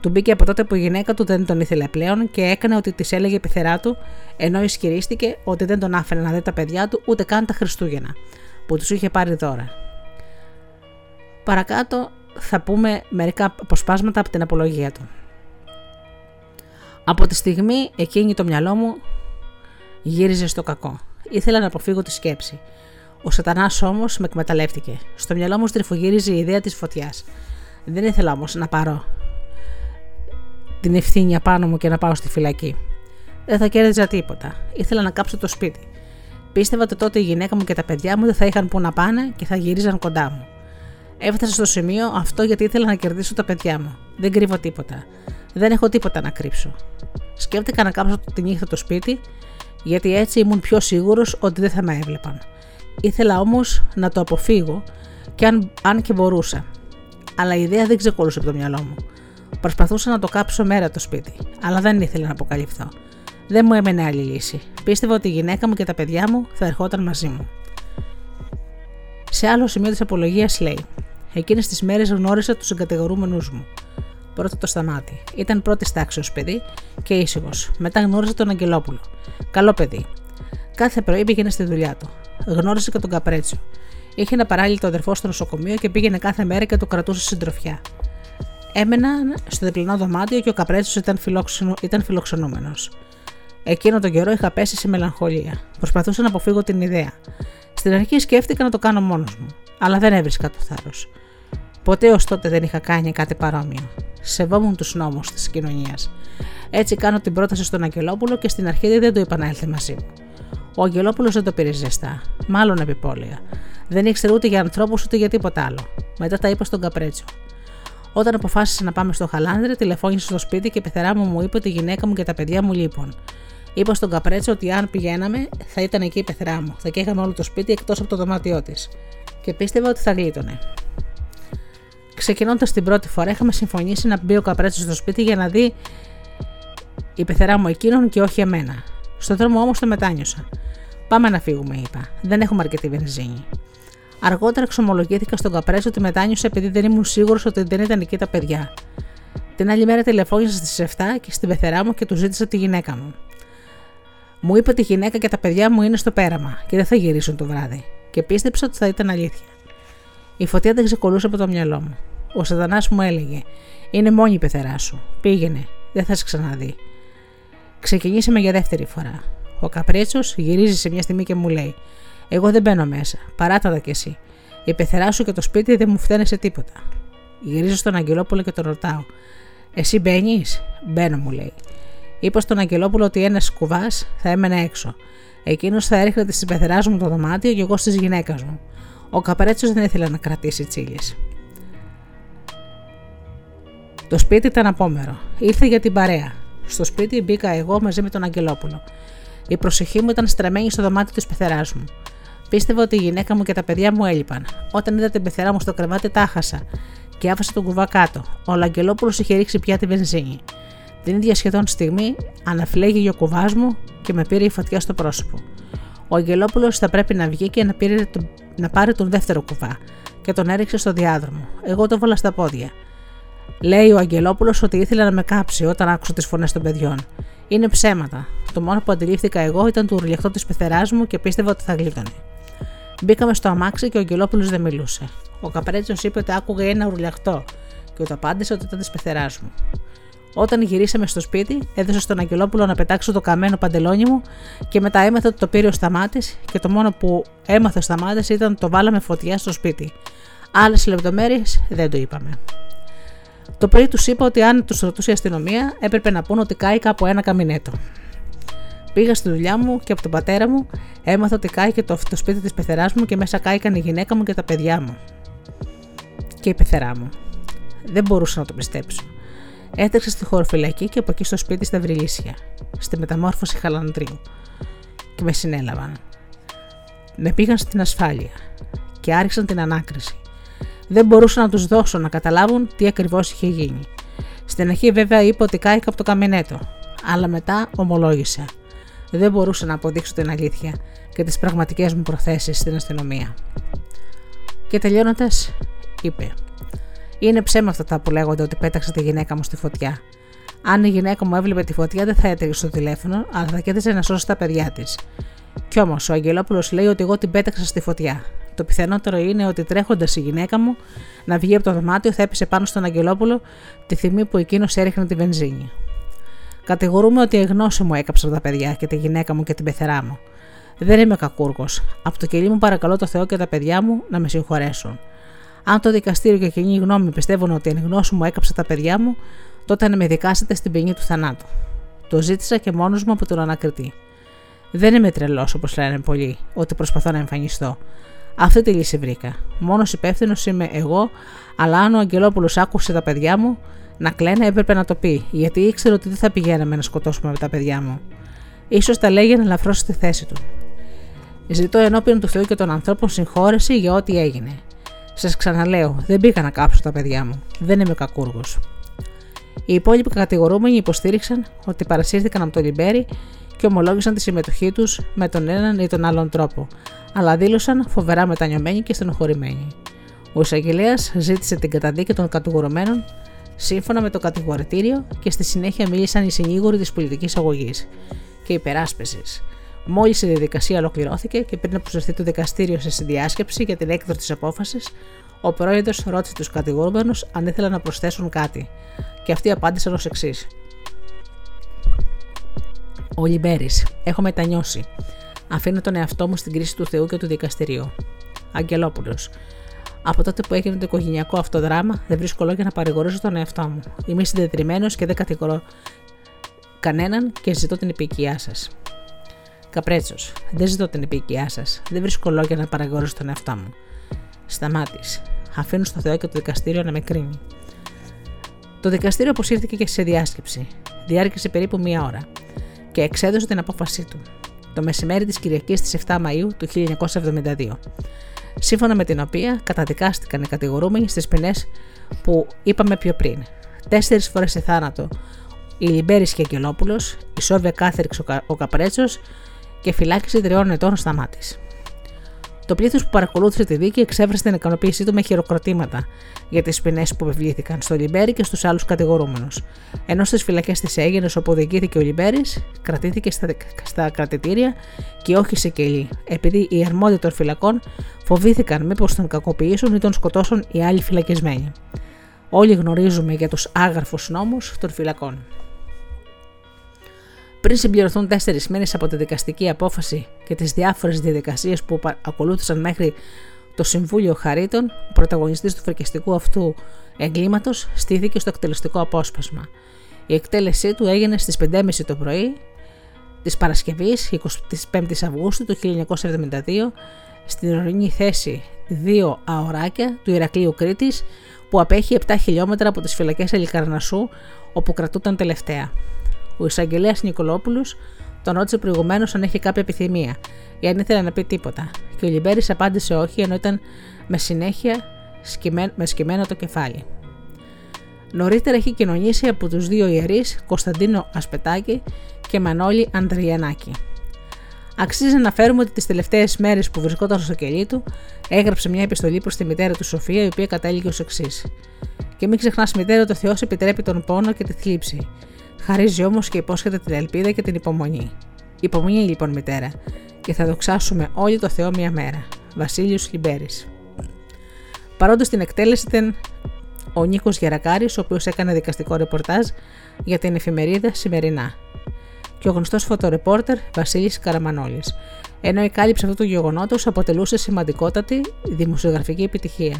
του μπήκε από τότε που η γυναίκα του δεν τον ήθελε πλέον και έκανε ότι της έλεγε η πεθερά του, ενώ ισχυρίστηκε ότι δεν τον άφηνε να δει τα παιδιά του ούτε καν τα Χριστούγεννα, που τους είχε πάρει δώρα. Παρακάτω θα πούμε μερικά αποσπάσματα από την απολογία του. «Από τη στιγμή εκείνη το μυαλό μου γύριζε στο κακό. Ήθελα να αποφύγω τη σκέψη. Ο σατανάς όμως με εκμεταλλεύτηκε. Στο μυαλό μου στριφογύριζε η ιδέα της φωτιάς. Δεν ήθελα όμως να πάρω την ευθύνη απάνω μου και να πάω στη φυλακή. Δεν θα κέρδιζα τίποτα. Ήθελα να κάψω το σπίτι. Πίστευα ότι τότε η γυναίκα μου και τα παιδιά μου δεν θα είχαν που να πάνε και θα γυρίζαν κοντά μου. Έφτασα στο σημείο αυτό γιατί ήθελα να κερδίσω τα παιδιά μου. Δεν κρύβω τίποτα. Δεν έχω τίποτα να κρύψω. Σκέφτηκα να κάψω τη νύχτα το σπίτι, γιατί έτσι ήμουν πιο σίγουρος ότι δεν θα με έβλεπαν. Ήθελα όμως να το αποφύγω και αν και μπορούσα. Αλλά η ιδέα δεν ξεκολούσε από το μυαλό μου. Προσπαθούσα να το κάψω μέρα το σπίτι, αλλά δεν ήθελα να αποκαλυφθώ. Δεν μου έμενε άλλη λύση. Πίστευα ότι η γυναίκα μου και τα παιδιά μου θα ερχόταν μαζί μου». Σε άλλο σημείο της απολογίας λέει: «Εκείνες τις μέρες γνώρισα τους συγκατηγορούμενους μου. Πρώτα το Σταμάτη. Ήταν πρώτης τάξεως παιδί και ήσυχος. Μετά γνώρισα τον Αγγελόπουλο. Καλό παιδί. Κάθε πρωί πήγαινε στη δουλειά του. Γνώρισε και τον Καπρέτσιο. Είχε ένα παράλληλο αδερφό στο νοσοκομείο και πήγαινε κάθε μέρα και το κρατούσε συντροφιά. Έμεναν στο διπλανό δωμάτιο και ο Καπρέτσιος ήταν φιλοξενούμενος. Εκείνο τον καιρό είχα πέσει σε μελαγχολία. Προσπαθούσα να αποφύγω την ιδέα. Στην αρχή σκέφτηκα να το κάνω μόνος μου, αλλά δεν έβρισκα το θάρρος. Ποτέ ως τότε δεν είχα κάνει κάτι παρόμοιο. Σεβόμουν τους νόμους της κοινωνίας. Έτσι κάνω την πρόταση στον Αγγελόπουλο και στην αρχή δεν το είπα να έλθει μαζί μου. Ο Αγγελόπουλος δεν το πήρε ζεστά, μάλλον επιπόλαια. Δεν ήξερε ούτε για ανθρώπους ούτε για τίποτα άλλο. Μετά τα είπα στον Καπρέτσιο. Όταν αποφάσισα να πάμε στο Χαλάνδρη, τηλεφώνησε στο σπίτι και η πεθερά μου μου είπε ότι η γυναίκα μου και τα παιδιά μου λείπουν. Είπα στον Καπρέτσιο ότι αν πηγαίναμε θα ήταν εκεί η πεθερά μου, θα καίγαμε όλο το σπίτι εκτός από το δωμάτιό της. Και πίστευα ότι θα γλίτωνε. Ξεκινώντας την πρώτη φορά, είχαμε συμφωνήσει να μπει ο Καπρέτσιος στο σπίτι για να δει η πεθερά μου εκείνον και όχι εμένα. Στον δρόμο όμως το μετάνιωσα. Πάμε να φύγουμε, είπα. Δεν έχουμε αρκετή βενζίνη. Αργότερα εξομολογήθηκα στον Καπρέτσιο ότι μετάνιωσα επειδή δεν ήμουν σίγουρος ότι δεν ήταν εκεί τα παιδιά. Την άλλη μέρα τηλεφώνησα στις 7 και στην πεθερά μου και του ζήτησα τη γυναίκα μου. Μου είπε ότι η γυναίκα και τα παιδιά μου είναι στο πέραμα και δεν θα γυρίσουν το βράδυ. Και πίστεψα ότι θα ήταν αλήθεια. Η φωτιά δεν ξεκολούσε από το μυαλό μου. Ο Σατανάς μου έλεγε: είναι μόνη η πεθερά σου. Πήγαινε, δεν θα σε ξαναδεί. Ξεκινήσαμε για δεύτερη φορά. Ο Καπρέτσιος γυρίζει σε μια στιγμή και μου λέει: εγώ δεν μπαίνω μέσα. Παράτατα κι εσύ. Η πεθερά σου και το σπίτι δεν μου φταίνε σε τίποτα. Γυρίζω στον Αγγελόπουλο και τον ρωτάω: εσύ μπαίνεις? Μπαίνω, μου λέει. Είπα στον Αγγελόπουλο ότι ένας κουβάς θα έμενε έξω. Εκείνος θα έρχεται στην πεθερά μου το δωμάτιο και εγώ στη γυναίκα μου. Ο Καπρέτσιος δεν ήθελε να κρατήσει τσίλες. Το σπίτι ήταν απόμερο. Ήρθε για την παρέα. Στο σπίτι μπήκα εγώ μαζί με τον Αγγελόπουλο. Η προσοχή μου ήταν στραμμένη στο δωμάτιο της πεθεράς μου. Πίστευα ότι η γυναίκα μου και τα παιδιά μου έλειπαν. Όταν είδα την πεθερά μου στο κρεβάτι, τα χάσα και άφησα τον κουβά κάτω. Ο Αγγελόπουλος είχε ρίξει πια τη βενζίνη. Την ίδια σχεδόν στιγμή αναφλέγει ο κουβάς μου και με πήρε η φωτιά στο πρόσωπο. Ο Αγγελόπουλος θα πρέπει να βγει και να πάρει τον δεύτερο κουβά και τον έριξε στο διάδρομο. Εγώ το βάλα στα πόδια. Λέει ο Αγγελόπουλος ότι ήθελε να με κάψει όταν άκουσα τις φωνές των παιδιών. Είναι ψέματα. Το μόνο που αντιλήφθηκα εγώ ήταν το ουρλιαχτό της πεθεράς μου και πίστευα ότι θα γλίτωνε. Μπήκαμε στο αμάξι και ο Αγγελόπουλος δεν μιλούσε. Ο Καπρέτσιος είπε ότι άκουγε ένα ουρλιαχτό και του απάντησε ότι ήταν της πεθεράς μου. Όταν γυρίσαμε στο σπίτι, έδωσα στον Αγγελόπουλο να πετάξω το καμένο παντελόνι μου και μετά έμαθα ότι το πήρε ο Σταμάτης και το μόνο που έμαθα ο Σταμάτης ήταν το βάλαμε φωτιά στο σπίτι. Άλλες λεπτομέρειες δεν το είπαμε. Το πρωί τους είπα ότι αν τους ρωτούσε η αστυνομία έπρεπε να πούν ότι κάηκα από ένα καμινέτο. Πήγα στη δουλειά μου και από τον πατέρα μου έμαθα ότι κάηκε το σπίτι της πεθεράς μου και μέσα κάηκαν η γυναίκα μου και τα παιδιά μου. Και η πεθερά μου. Δεν μπορούσα να το πιστέψω. Έτρεξα στη χωροφυλακή και από εκεί στο σπίτι στα Βρυλίσια, στη μεταμόρφωση Χαλανδρίου, και με συνέλαβαν. Με πήγαν στην ασφάλεια και άρχισαν την ανάκριση. Δεν μπορούσα να τους δώσω να καταλάβουν τι ακριβώς είχε γίνει. Στην αρχή βέβαια είπα ότι κάηκα από το καμινέτο, αλλά μετά ομολόγησα. Δεν μπορούσα να αποδείξω την αλήθεια και τις πραγματικές μου προθέσεις στην αστυνομία. Και τελειώνοντας, είπε: είναι ψέμα αυτά που λέγονται ότι πέταξα τη γυναίκα μου στη φωτιά. Αν η γυναίκα μου έβλεπε τη φωτιά, δεν θα έτρεξε στο τηλέφωνο, αλλά θα κέρδιζε να σώσει τα παιδιά της. Κι όμως ο Αγγελόπουλος λέει ότι εγώ την πέταξα στη φωτιά. Το πιθανότερο είναι ότι τρέχοντας η γυναίκα μου να βγει από το δωμάτιο θα έπεσε πάνω στον Αγγελόπουλο τη στιγμή που εκείνος έριχνε τη βενζίνη. Κατηγορούμε ότι η γνώση μου έκαψε τα παιδιά και τη γυναίκα μου και την πεθερά μου. Δεν είμαι κακούργος. Από το κελί μου παρακαλώ το Θεό και τα παιδιά μου να με συγχωρέσουν. Αν το δικαστήριο και η κοινή γνώμη πιστεύουν ότι εν γνώση μου έκαψα τα παιδιά μου, τότε να με δικάσετε στην ποινή του θανάτου. Το ζήτησα και μόνος μου από τον ανακριτή. Δεν είμαι τρελός όπως λένε πολλοί, ότι προσπαθώ να εμφανιστώ. Αυτή τη λύση βρήκα. Μόνος υπεύθυνος είμαι εγώ, αλλά αν ο Αγγελόπουλος άκουσε τα παιδιά μου να κλαίνε, έπρεπε να το πει, γιατί ήξερε ότι δεν θα πηγαίναμε να σκοτώσουμε τα παιδιά μου. Ίσως τα λέγαινε ελαφρώς στη θέση του. Ζητώ ενώπιον του Θεού και των ανθρώπων συγχώρεση για ό,τι έγινε. Σας ξαναλέω, δεν πήγα να κάψω τα παιδιά μου. Δεν είμαι κακούργος. Οι υπόλοιποι κατηγορούμενοι υποστήριξαν ότι παρασύρθηκαν από το Λυμπέρι και ομολόγησαν τη συμμετοχή τους με τον έναν ή τον άλλον τρόπο, αλλά δήλωσαν φοβερά μετανιωμένοι και στενοχωρημένοι. Ο εισαγγελέας ζήτησε την καταδίκη των κατηγορουμένων σύμφωνα με το κατηγορητήριο και στη συνέχεια μίλησαν οι συνήγοροι της πολιτικής αγωγής και υπεράσπισης. Μόλις η διαδικασία ολοκληρώθηκε και πριν προσφερθεί το δικαστήριο σε συνδιάσκεψη για την έκδοση της απόφασης, ο πρόεδρος ρώτησε τους κατηγορούμενους αν ήθελαν να προσθέσουν κάτι, και αυτοί απάντησαν ως εξής: ο Λυμπέρης, έχω μετανιώσει. Αφήνω τον εαυτό μου στην κρίση του Θεού και του δικαστηρίου. Αγγελόπουλος, από τότε που έγινε το οικογενειακό αυτό δράμα, δεν βρίσκω λόγια να παρηγορήσω τον εαυτό μου. Είμαι συντετριμμένος και δεν κατηγορώ κανέναν και ζητώ την επικοινωνία σας. Καπρέτσιος, δεν ζητώ την επικοινωνία σας. Δεν βρίσκω λόγια να παραγγορήσω τον εαυτό μου. Σταμάτης, αφήνω στο Θεό και το δικαστήριο να με κρίνει. Το δικαστήριο αποσύρθηκε και σε διάσκεψη. Διάρκεσε περίπου μία ώρα και εξέδωσε την απόφασή του το μεσημέρι της Κυριακής της 7 Μαΐου του 1972, σύμφωνα με την οποία καταδικάστηκαν οι κατηγορούμενοι στις ποινές που είπαμε πιο πριν. 4 φορές σε θάνατο η Λυμπέρης και Αγγελόπουλος, η Σόβια κάθριξε ο Καπρέτσιος και φυλάκιση 3 ετών Σταμάτης. Το πλήθος που παρακολούθησε τη δίκη εξέφρασε την ικανοποίησή του με χειροκροτήματα για τις ποινές που επιβλήθηκαν στο Λυμπέρη και στους άλλους κατηγορούμενους. Ενώ στις φυλακές της Αίγινας, όπου οδηγήθηκε ο Λυμπέρης, κρατήθηκε στα κρατητήρια και όχι σε κελί, επειδή οι αρμόδιοι των φυλακών φοβήθηκαν μήπως τον κακοποιήσουν ή τον σκοτώσουν οι άλλοι φυλακισμένοι. Όλοι γνωρίζουμε για τους άγραφους νόμους των φυλακών. Πριν συμπληρωθούν 4 μήνες από τη δικαστική απόφαση και τις διάφορες διαδικασίες που ακολούθησαν μέχρι το Συμβούλιο Χαρίτων, ο πρωταγωνιστής του φρικιστικού αυτού εγκλήματος στήθηκε στο εκτελεστικό απόσπασμα. Η εκτέλεσή του έγινε στις 5.30 το πρωί της Παρασκευής, 25 Αυγούστου του 1972, στην ορεινή θέση 2 αωράκια του Ηρακλείου Κρήτης, που απέχει 7 χιλιόμετρα από τις φυλακές Ελικαρνασσού, όπου κρατούνταν τελευταία. Ο εισαγγελέας Νικολόπουλος τον ρώτησε προηγουμένως αν είχε κάποια επιθυμία ή αν ήθελε να πει τίποτα, και ο Λυμπέρης απάντησε όχι, ενώ ήταν με συνέχεια με σκυμμένο το κεφάλι. Νωρίτερα είχε κοινωνήσει από τους 2 ιερείς Κωνσταντίνο Ασπετάκη και Μανώλη Ανδριανάκη. Αξίζει να αναφέρουμε ότι τις τελευταίες μέρες που βρισκόταν στο κελί του έγραψε μια επιστολή προς τη μητέρα του Σοφία, η οποία κατέληγε ως εξής: «Και μην ξεχνάς, μητέρα, ότι ο Θεός επιτρέπει τον πόνο και τη θλίψη. Χαρίζει όμως και υπόσχεται την ελπίδα και την υπομονή. Υπομονή λοιπόν, μητέρα, και θα δοξάσουμε όλοι το Θεό μια μέρα. Βασίλης Λυμπέρης». Παρόντος στην εκτέλεση ήταν ο Νίκος Γερακάρης, ο οποίος έκανε δικαστικό ρεπορτάζ για την εφημερίδα Σημερινά, και ο γνωστός φωτορεπόρτερ Βασίλης Καραμανόλης, ενώ η κάλυψη αυτού του γεγονότος αποτελούσε σημαντικότατη δημοσιογραφική επιτυχία.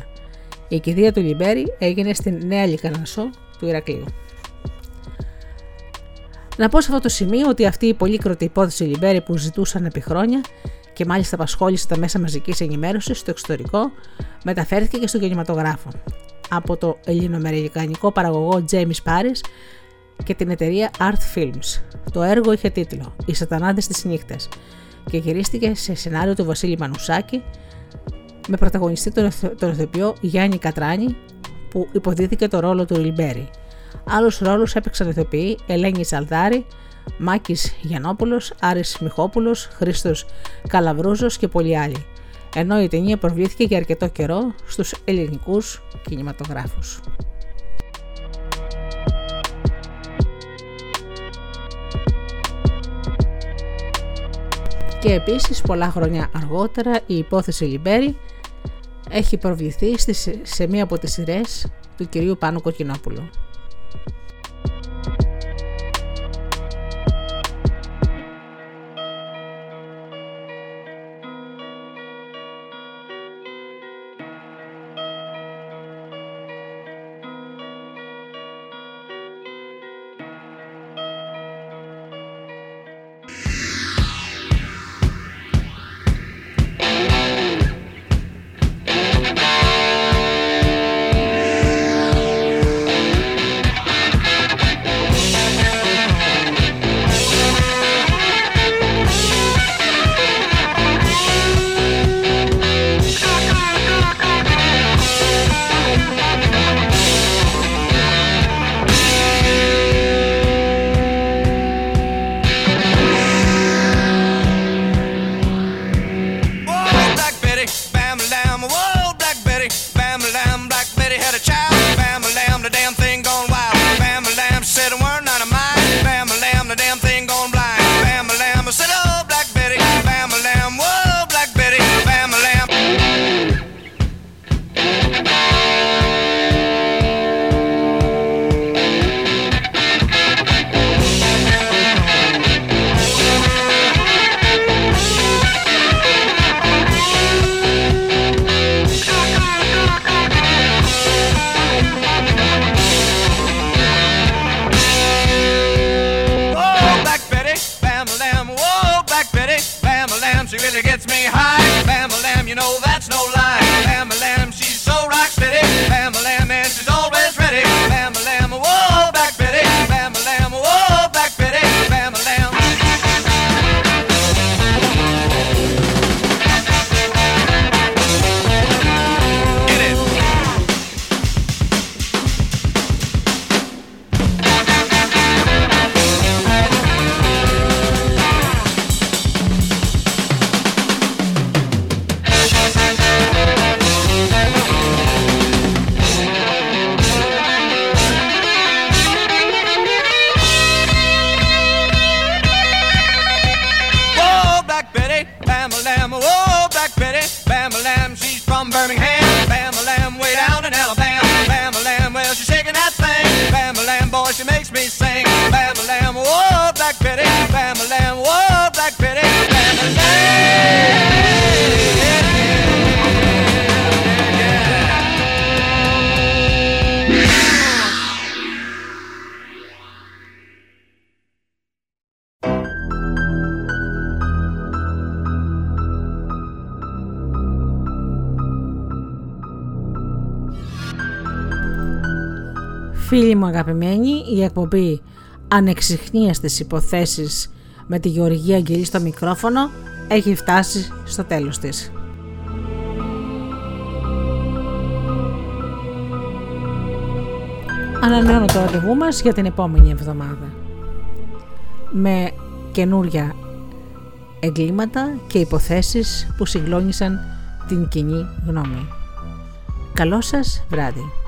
Η κηδεία του Λυμπέρη έγινε στην Νέα Λικαρνασσό του Ηρακλείου. Να πω σε αυτό το σημείο ότι αυτή η πολύκροτη υπόθεση Λυμπέρη, που ζητούσαν επί χρόνια και μάλιστα απασχόλησε τα μέσα μαζικής ενημέρωσης στο εξωτερικό, μεταφέρθηκε και στον κινηματογράφο από το ελληνοαμερικανικό παραγωγό James Starr και την εταιρεία Art Films. Το έργο είχε τίτλο «Οι Σατανάδες της Νύχτας» και γυρίστηκε σε σενάριο του Βασίλη Μανουσάκη με πρωταγωνιστή τον ηθοποιό Γιάννη Κατράνη, που υποδίθηκε το ρόλο του Λυμπέρη. Άλλους ρόλους έπαιξαν ηθοποιοί Ελένη Σαλδάρη, Μάκης Γιαννόπουλος, Άρης Μιχόπουλος, Χρήστος Καλαβρούζος και πολλοί άλλοι, ενώ η ταινία προβλήθηκε για αρκετό καιρό στους ελληνικούς κινηματογράφους. Και επίσης, πολλά χρόνια αργότερα, η υπόθεση Λυμπέρη έχει προβληθεί σε μία από τις σειρές του κυρίου Πάνου Κοκκινόπουλου. She's so rock steady, Bam-a-lam, and she's always ready, Bam-a-lam, whoa. Φίλοι μου αγαπημένοι, η εκπομπή Ανεξιχνίαστες Υποθέσεις με τη Γεωργία Αγγελή στο μικρόφωνο έχει φτάσει στο τέλος της. Ανανεώνω το ραντεβού μας για την επόμενη εβδομάδα με καινούρια εγκλήματα και υποθέσεις που συγκλώνησαν την κοινή γνώμη. Καλό σας βράδυ.